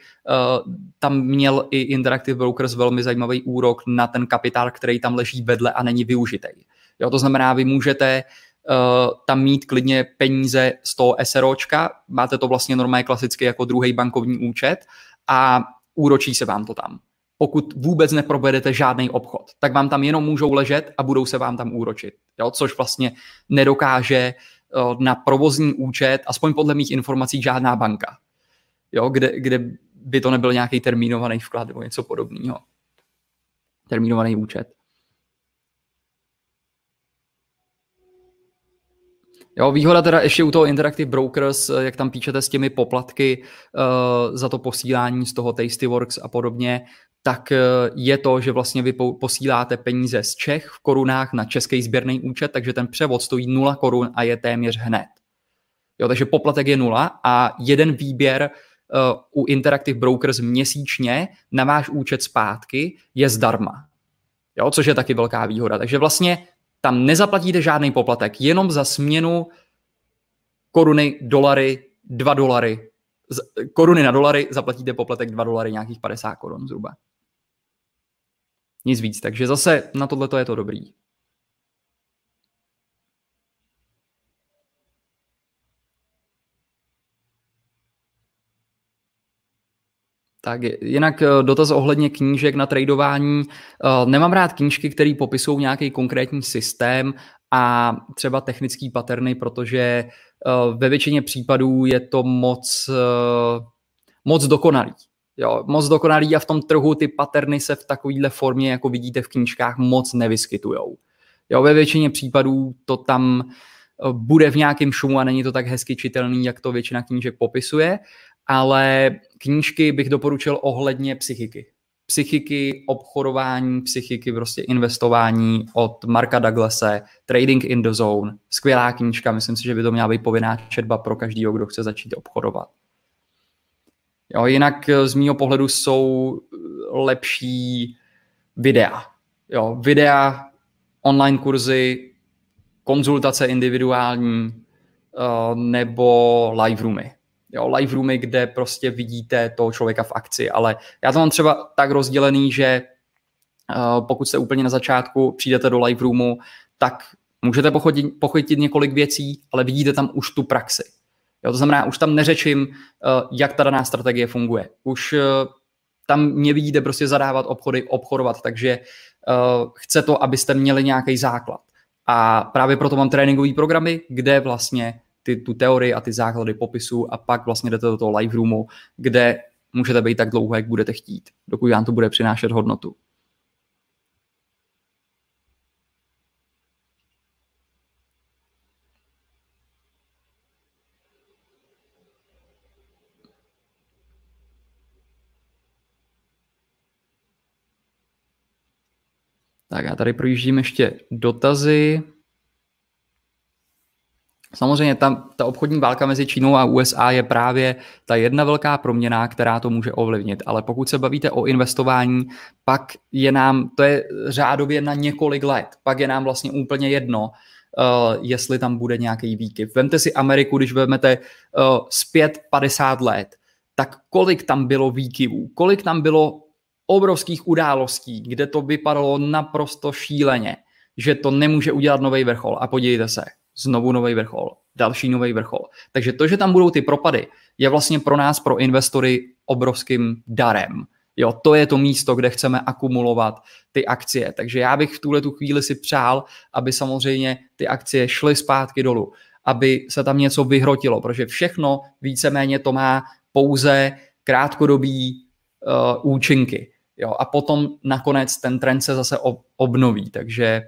uh, tam měl i Interactive Brokers velmi zajímavý úrok na ten kapitál, který tam leží vedle a není využitej. Jo, to znamená, vy můžete uh, tam mít klidně peníze z toho SROčka, máte to vlastně normálně klasicky jako druhý bankovní účet a úročí se vám to tam. Pokud vůbec neprovedete žádný obchod, tak vám tam jenom můžou ležet a budou se vám tam úročit, jo, což vlastně nedokáže na provozní účet, aspoň podle mých informací, žádná banka, jo, kde, kde by to nebyl nějaký termínovaný vklad nebo něco podobného. Termínovaný účet. Jo, výhoda teda ještě u toho Interactive Brokers, jak tam píčete s těmi poplatky uh, za to posílání z toho Tastyworks a podobně, tak je to, že vlastně vy posíláte peníze z Čech v korunách na český sběrný účet, takže ten převod stojí nula korun a je téměř hned. Jo, takže poplatek je nula a jeden výběr uh, u Interactive Brokers měsíčně na váš účet zpátky je zdarma, jo, což je taky velká výhoda. Takže vlastně tam nezaplatíte žádný poplatek, jenom za směnu koruny, dolary, dva dolary. Z koruny na dolary zaplatíte poplatek dva dolary, nějakých padesát korun zhruba. Nic víc, takže zase na tohleto je to dobrý. Tak jinak dotaz ohledně knížek na tradování. Nemám rád knížky, které popisují nějaký konkrétní systém a třeba technické paterny, protože ve většině případů je to moc, moc dokonalý. Jo, moc dokonalý a v tom trhu ty paterny se v takovéhle formě, jako vidíte v knížkách, moc nevyskytujou. Jo, ve většině případů to tam bude v nějakém šumu a není to tak hezky čitelný, jak to většina knížek popisuje, ale knížky bych doporučil ohledně psychiky. Psychiky, obchodování, psychiky, prostě investování od Marka Douglase, Trading in the Zone. Skvělá knížka, myslím si, že by to měla být povinná četba pro každýho, kdo chce začít obchodovat. Jo, jinak z mýho pohledu jsou lepší videa. jo, videa, online kurzy, konzultace individuální nebo live roomy. Jo, live roomy, kde prostě vidíte toho člověka v akci, ale já to mám třeba tak rozdělený, že pokud jste úplně na začátku, přijdete do live roomu, tak můžete pochodit, pochytit několik věcí, ale vidíte tam už tu praxi. Jo, to znamená, už tam neřečím, jak ta daná strategie funguje. Už tam mě vidíte prostě zadávat obchody, obchodovat, takže chce to, abyste měli nějaký základ. A právě proto mám tréninkové programy, kde vlastně ty, tu teorii a ty základy popisu a pak vlastně jdete do toho live roomu, kde můžete být tak dlouho, jak budete chtít, dokud vám to bude přinášet hodnotu. Tak já tady projíždím ještě dotazy. Samozřejmě tam ta obchodní válka mezi Čínou a U S A je právě ta jedna velká proměna, která to může ovlivnit. Ale pokud se bavíte o investování, pak je nám, to je řádově na několik let, pak je nám vlastně úplně jedno, uh, jestli tam bude nějaký výkyv. Vemte si Ameriku, když vezmete uh, zpět padesát let, tak kolik tam bylo výkyvů, kolik tam bylo obrovských událostí, kde to vypadalo naprosto šíleně, že to nemůže udělat nový vrchol. A podívejte se, znovu nový vrchol, další nový vrchol. Takže to, že tam budou ty propady, je vlastně pro nás, pro investory, obrovským darem. Jo, to je to místo, kde chceme akumulovat ty akcie. Takže já bych v tuhle tu chvíli si přál, aby samozřejmě ty akcie šly zpátky dolů, aby se tam něco vyhrotilo, protože všechno víceméně to má pouze krátkodobý uh, účinky. Jo, a potom nakonec ten trend se zase ob- obnoví, takže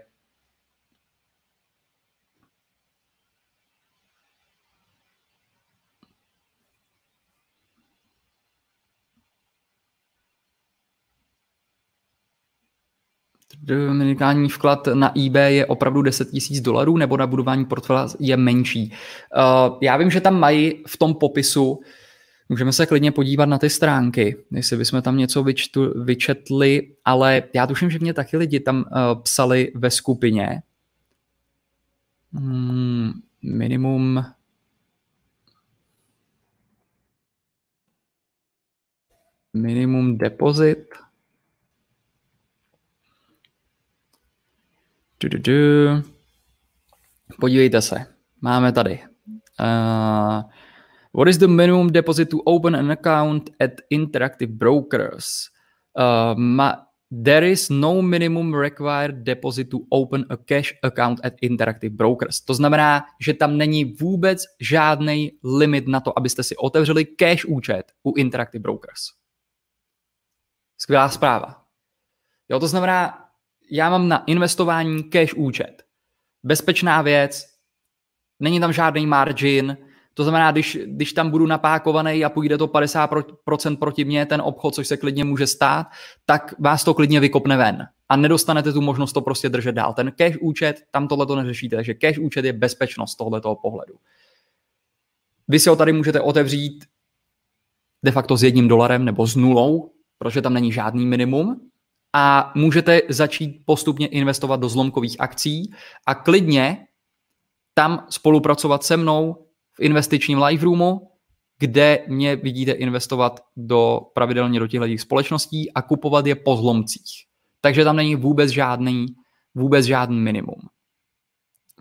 minimální vklad na eBay je opravdu deset tisíc dolarů nebo na budování portfolia je menší. Uh, já vím, že tam mají v tom popisu, můžeme se klidně podívat na ty stránky, jestli bychom tam něco vyčtu, vyčetli, ale já tuším, že mě taky lidi tam uh, psali ve skupině. Hmm, minimum... Minimum depozit... Tududu. Podívejte se, máme tady. Uh, what is the minimum deposit to open an account at Interactive Brokers? Uh, ma- there is no minimum required deposit to open a cash account at Interactive Brokers. To znamená, že tam není vůbec žádný limit na to, abyste si otevřeli cash účet u Interactive Brokers. Skvělá zpráva. Jo, to znamená, já mám na investování cash účet. Bezpečná věc, není tam žádný margin, to znamená, když, když tam budu napákovaný a půjde to padesát procent proti mně, ten obchod, což se klidně může stát, tak vás to klidně vykopne ven a nedostanete tu možnost to prostě držet dál. Ten cash účet, tam tohleto neřešíte, takže cash účet je bezpečnost tohletoho pohledu. Vy si ho tady můžete otevřít de facto s jedním dolarem nebo s nulou, protože tam není žádný minimum. A můžete začít postupně investovat do zlomkových akcí a klidně tam spolupracovat se mnou v investičním live roomu, kde mě vidíte investovat do, pravidelně do těchto společností a kupovat je po zlomcích. Takže tam není vůbec žádný, vůbec žádný minimum.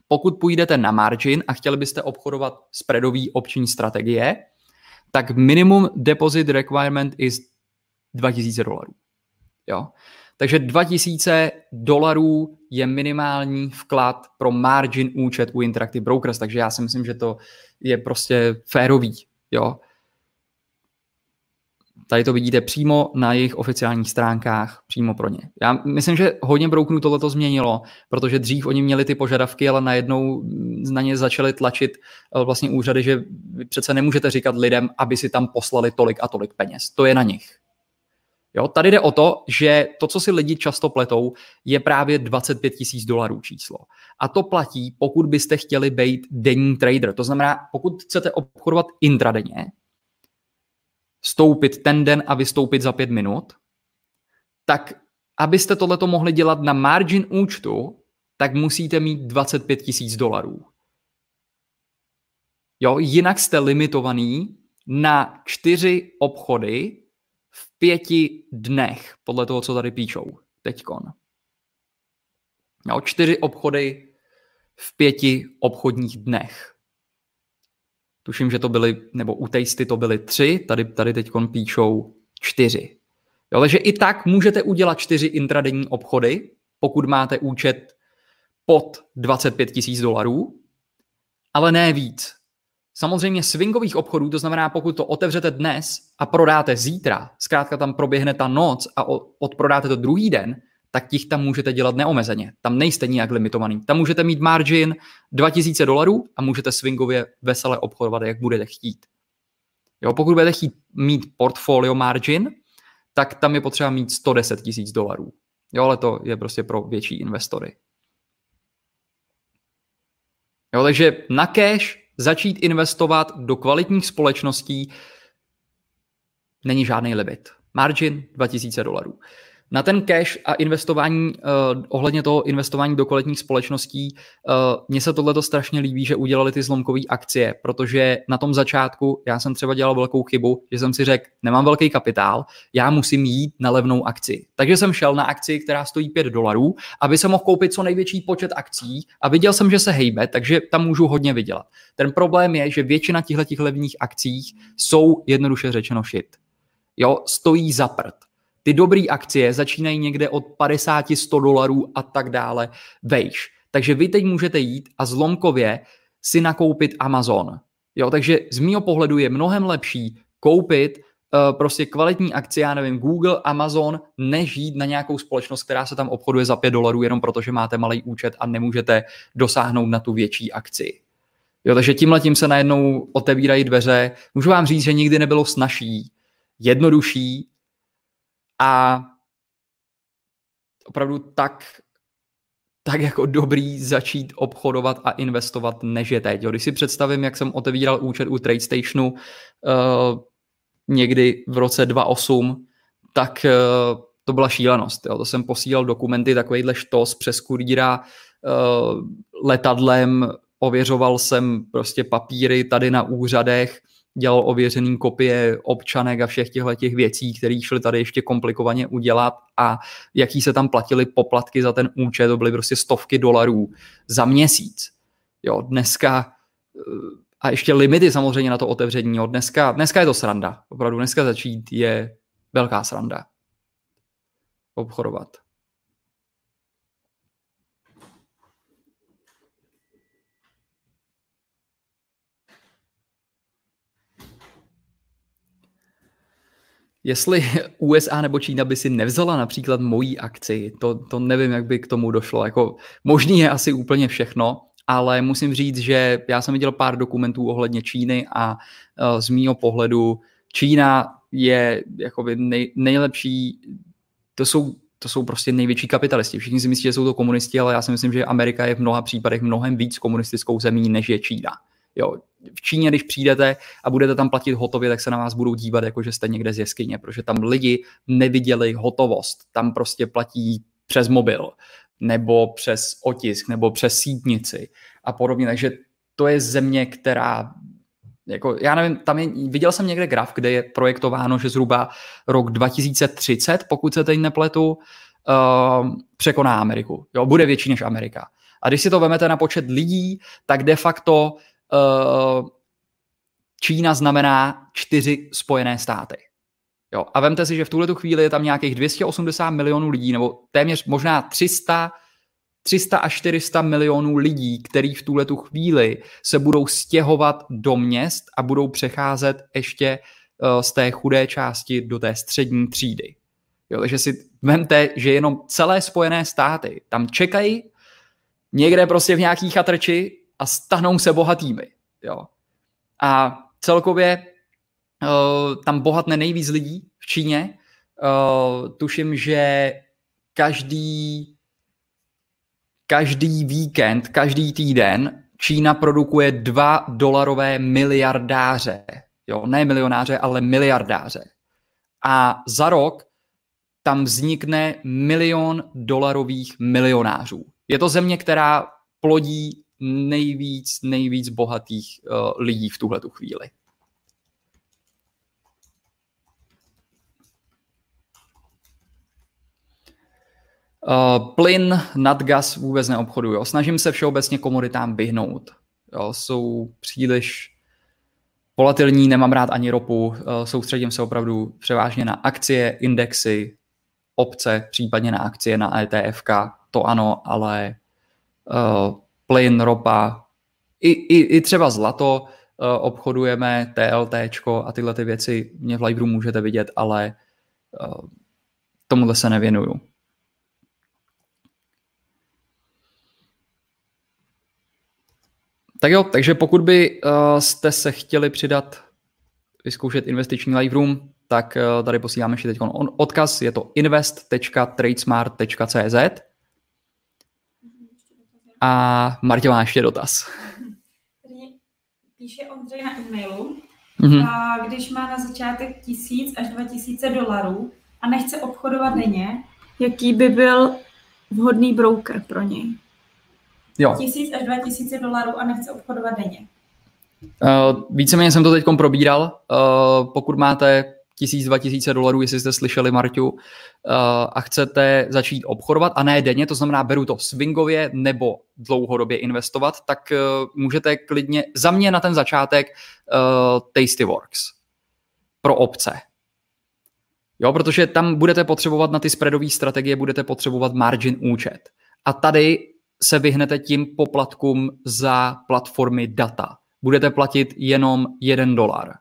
Pokud půjdete na margin a chtěli byste obchodovat spreadový opční strategie, tak minimum deposit requirement is dva tisíce dolarů. Jo. Takže dva tisíce dolarů je minimální vklad pro margin účet u Interactive Brokers, takže já si myslím, že to je prostě férový. Jo. Tady to vidíte přímo na jejich oficiálních stránkách, přímo pro ně. Já myslím, že hodně brokerů tohleto změnilo, protože dřív oni měli ty požadavky, ale najednou na ně začali tlačit vlastně úřady, že přece nemůžete říkat lidem, aby si tam poslali tolik a tolik peněz. To je na nich. Jo, tady jde o to, že to, co si lidi často pletou, je právě dvacet pět tisíc dolarů číslo. A to platí, pokud byste chtěli být denní trader. To znamená, pokud chcete obchodovat intradenně, vstoupit ten den a vystoupit za pět minut, tak abyste tohleto mohli dělat na margin účtu, tak musíte mít dvacet pět tisíc dolarů. Jo, jinak jste limitovaný na čtyři obchody v pěti dnech, podle toho, co tady píšou teďkon. Jo, čtyři obchody v pěti obchodních dnech. Tuším, že to byly, nebo u Tasty to byly tři, tady, tady teďkon píšou čtyři. Jo, takže i tak můžete udělat čtyři intradenní obchody, pokud máte účet pod dvacet pět tisíc dolarů, ale ne víc. Samozřejmě swingových obchodů, to znamená, pokud to otevřete dnes a prodáte zítra, zkrátka tam proběhne ta noc a odprodáte to druhý den, tak těch tam můžete dělat neomezeně. Tam nejste nijak limitovaný. Tam můžete mít margin dva tisíce dolarů a můžete swingově vesele obchodovat, jak budete chtít. Jo, pokud budete chtít mít portfolio margin, tak tam je potřeba mít sto deset tisíc dolarů. Jo, ale to je prostě pro větší investory. Jo, takže na cash začít investovat do kvalitních společností není žádný limit. Margin dva tisíce dolarů. Na ten cash a investování, eh, ohledně toho investování do kvalitních společností, eh, mně se tohleto strašně líbí, že udělali ty zlomkové akcie, protože na tom začátku já jsem třeba dělal velkou chybu, že jsem si řekl, nemám velký kapitál, já musím jít na levnou akci. Takže jsem šel na akci, která stojí pět dolarů, aby jsem mohl koupit co největší počet akcí a viděl jsem, že se hejbe, takže tam můžu hodně vydělat. Ten problém je, že většina těchto levných akcí jsou jednoduše řečeno shit. Jo, stojí za prd. Ty dobrý akcie začínají někde od padesát, sto dolarů a tak dále vejš. Takže vy teď můžete jít a zlomkově si nakoupit Amazon. Jo, takže z mýho pohledu je mnohem lepší koupit uh, prostě kvalitní akcie, já nevím, Google, Amazon, než jít na nějakou společnost, která se tam obchoduje za pět dolarů, jenom protože máte malý účet a nemůžete dosáhnout na tu větší akci. Jo, takže tímhletím se najednou otevírají dveře. Můžu vám říct, že nikdy nebylo snažší, jednodušší, a opravdu tak, tak jako dobrý začít obchodovat a investovat, než je teď. Jo. Když si představím, jak jsem otevíral účet u TradeStationu uh, někdy v roce dva tisíce osm, tak uh, to byla šílenost. Jo. To jsem posílal dokumenty, takovejhle štos přes kurýra uh, letadlem, ověřoval jsem prostě papíry tady na úřadech, dělal ověřený kopie občanek a všech těchto věcí, které šly tady ještě komplikovaně udělat a jaký se tam platily poplatky za ten účet, to byly prostě stovky dolarů za měsíc. Jo, dneska, a ještě limity samozřejmě na to otevření, jo, dneska, dneska je to sranda, opravdu dneska začít je velká sranda obchodovat. Jestli U S A nebo Čína by si nevzala například mojí akci, to, to nevím, jak by k tomu došlo. Jako, možný je asi úplně všechno, ale musím říct, že já jsem viděl pár dokumentů ohledně Číny a uh, z mýho pohledu Čína je jakoby nej, nejlepší, to jsou, to jsou prostě největší kapitalisti. Všichni si myslí, že jsou to komunisti, ale já si myslím, že Amerika je v mnoha případech mnohem víc komunistickou zemí, než je Čína. Jo, v Číně, když přijdete a budete tam platit hotově, tak se na vás budou dívat, jako že jste někde z jeskyně, protože tam lidi neviděli hotovost. Tam prostě platí přes mobil, nebo přes otisk, nebo přes sítnici a podobně. Takže to je země, která, jako, já nevím, tam je, viděl jsem někde graf, kde je projektováno, že zhruba rok dva tisíce třicet, pokud se teď nepletu, uh, překoná Ameriku. Jo, bude větší než Amerika. A když si to vemete na počet lidí, tak de facto Čína znamená čtyři Spojené státy. Jo, a vemte si, že v tuhletu chvíli je tam nějakých dvě stě osmdesát milionů lidí, nebo téměř možná tři sta až čtyři sta milionů lidí, který v tuhletu chvíli se budou stěhovat do měst a budou přecházet ještě z té chudé části do té střední třídy. Jo, takže si vemte, že jenom celé Spojené státy tam čekají, někde prostě v nějaký chatrči, a stanou se bohatými. Jo. A celkově uh, tam bohatne nejvíc lidí v Číně. Uh, tuším, že každý, každý víkend, každý týden Čína produkuje dva dolarové miliardáře. Jo, ne milionáře, ale miliardáře. A za rok tam vznikne milion dolarových milionářů. Je to země, která plodí nejvíc, nejvíc bohatých uh, lidí v tuhletu chvíli. Uh, plyn, nadgas vůbec neobchoduju. Snažím se všeobecně komoditám vyhnout. Jo, jsou příliš volatilní, nemám rád ani ropu, uh, soustředím se opravdu převážně na akcie, indexy, opce, případně na akcie, na ETFka, to ano, ale uh, plyn, ropa, i, i, i třeba zlato uh, obchodujeme, TLTčko a tyhle ty věci mě v live roomu můžete vidět, ale uh, tomuhle se nevěnuju. Tak jo, takže pokud by uh, jste se chtěli přidat, vyzkoušet investiční live room, tak uh, tady posíláme ještě teď odkaz, je to invest tečka tradesmart tečka cz. A Martě má ještě dotaz. Píše Ondřej na e-mailu, mm-hmm. a když má na začátek tisíc až dva tisíce dolarů a nechce obchodovat denně, jaký by byl vhodný broker pro něj? Jo. Tisíc až dva tisíce dolarů a nechce obchodovat denně. Uh, víceméně jsem to teď probíral. Uh, pokud máte tisíc, dva tisíce dolarů, jestli jste slyšeli Marťu, uh, a chcete začít obchodovat a ne denně, to znamená beru to swingově nebo dlouhodobě investovat, tak uh, můžete klidně, za mě na ten začátek, uh, Tastyworks pro opce. Jo, protože tam budete potřebovat na ty spreadové strategie, budete potřebovat margin účet. A tady se vyhnete tím poplatkům za platformy data. Budete platit jenom jeden dolar.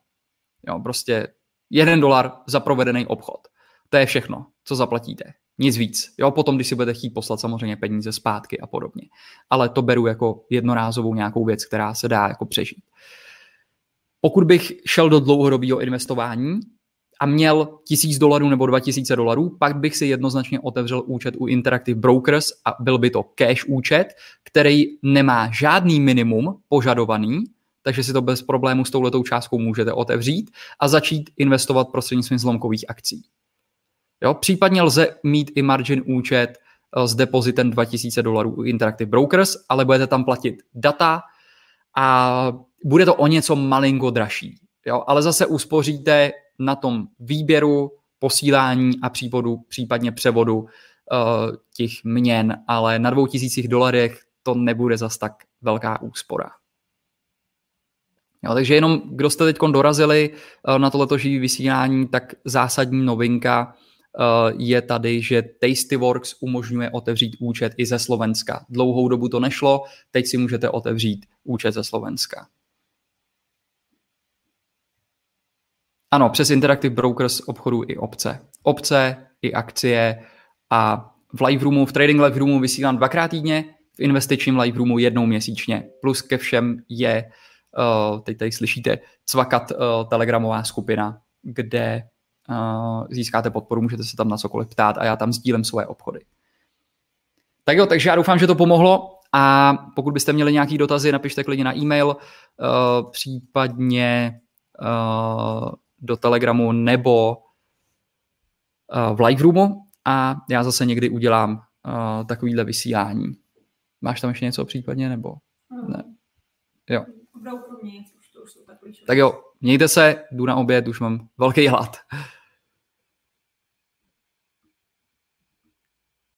Jo, prostě jeden dolar za provedený obchod. To je všechno, co zaplatíte. Nic víc. Jo, potom, když si budete chtít poslat samozřejmě peníze zpátky a podobně. Ale to beru jako jednorázovou nějakou věc, která se dá jako přežít. Pokud bych šel do dlouhodobého investování a měl tisíc dolarů nebo dva tisíce dolarů, pak bych si jednoznačně otevřel účet u Interactive Brokers a byl by to cash účet, který nemá žádný minimum požadovaný, takže si to bez problému s touhletou částkou můžete otevřít a začít investovat prostřednictvím zlomkových akcí. Jo? Případně lze mít i margin účet s depozitem dva tisíce dolarů u Interactive Brokers, ale budete tam platit data a bude to o něco malinko dražší. Jo? Ale zase uspoříte na tom výběru, posílání a případu, případně převodu uh, těch měn, ale na dvou tisících dolarech to nebude zas tak velká úspora. Jo, takže jenom, kdo jste teď dorazili uh, na tohleto živý vysílání, tak zásadní novinka uh, je tady, že Tastyworks umožňuje otevřít účet i ze Slovenska. Dlouhou dobu to nešlo, teď si můžete otevřít účet ze Slovenska. Ano, přes Interactive Brokers obchodu i opce. Opce i akcie a v live roomu, v trading live roomu vysílám dvakrát týdně, v investičním live roomu jednou měsíčně. Plus ke všem je, teď tady slyšíte, cvakat telegramová skupina, kde získáte podporu, můžete se tam na cokoliv ptát a já tam sdílím svoje obchody. Tak jo, takže já doufám, že to pomohlo. A pokud byste měli nějaké dotazy, napište klidně na e-mail, případně do Telegramu nebo v live roomu a já zase někdy udělám takovýhle vysílání. Máš tam ještě něco případně, nebo ne? Jo. Tak jo, mějte se, jdu na oběd, už mám velký hlad.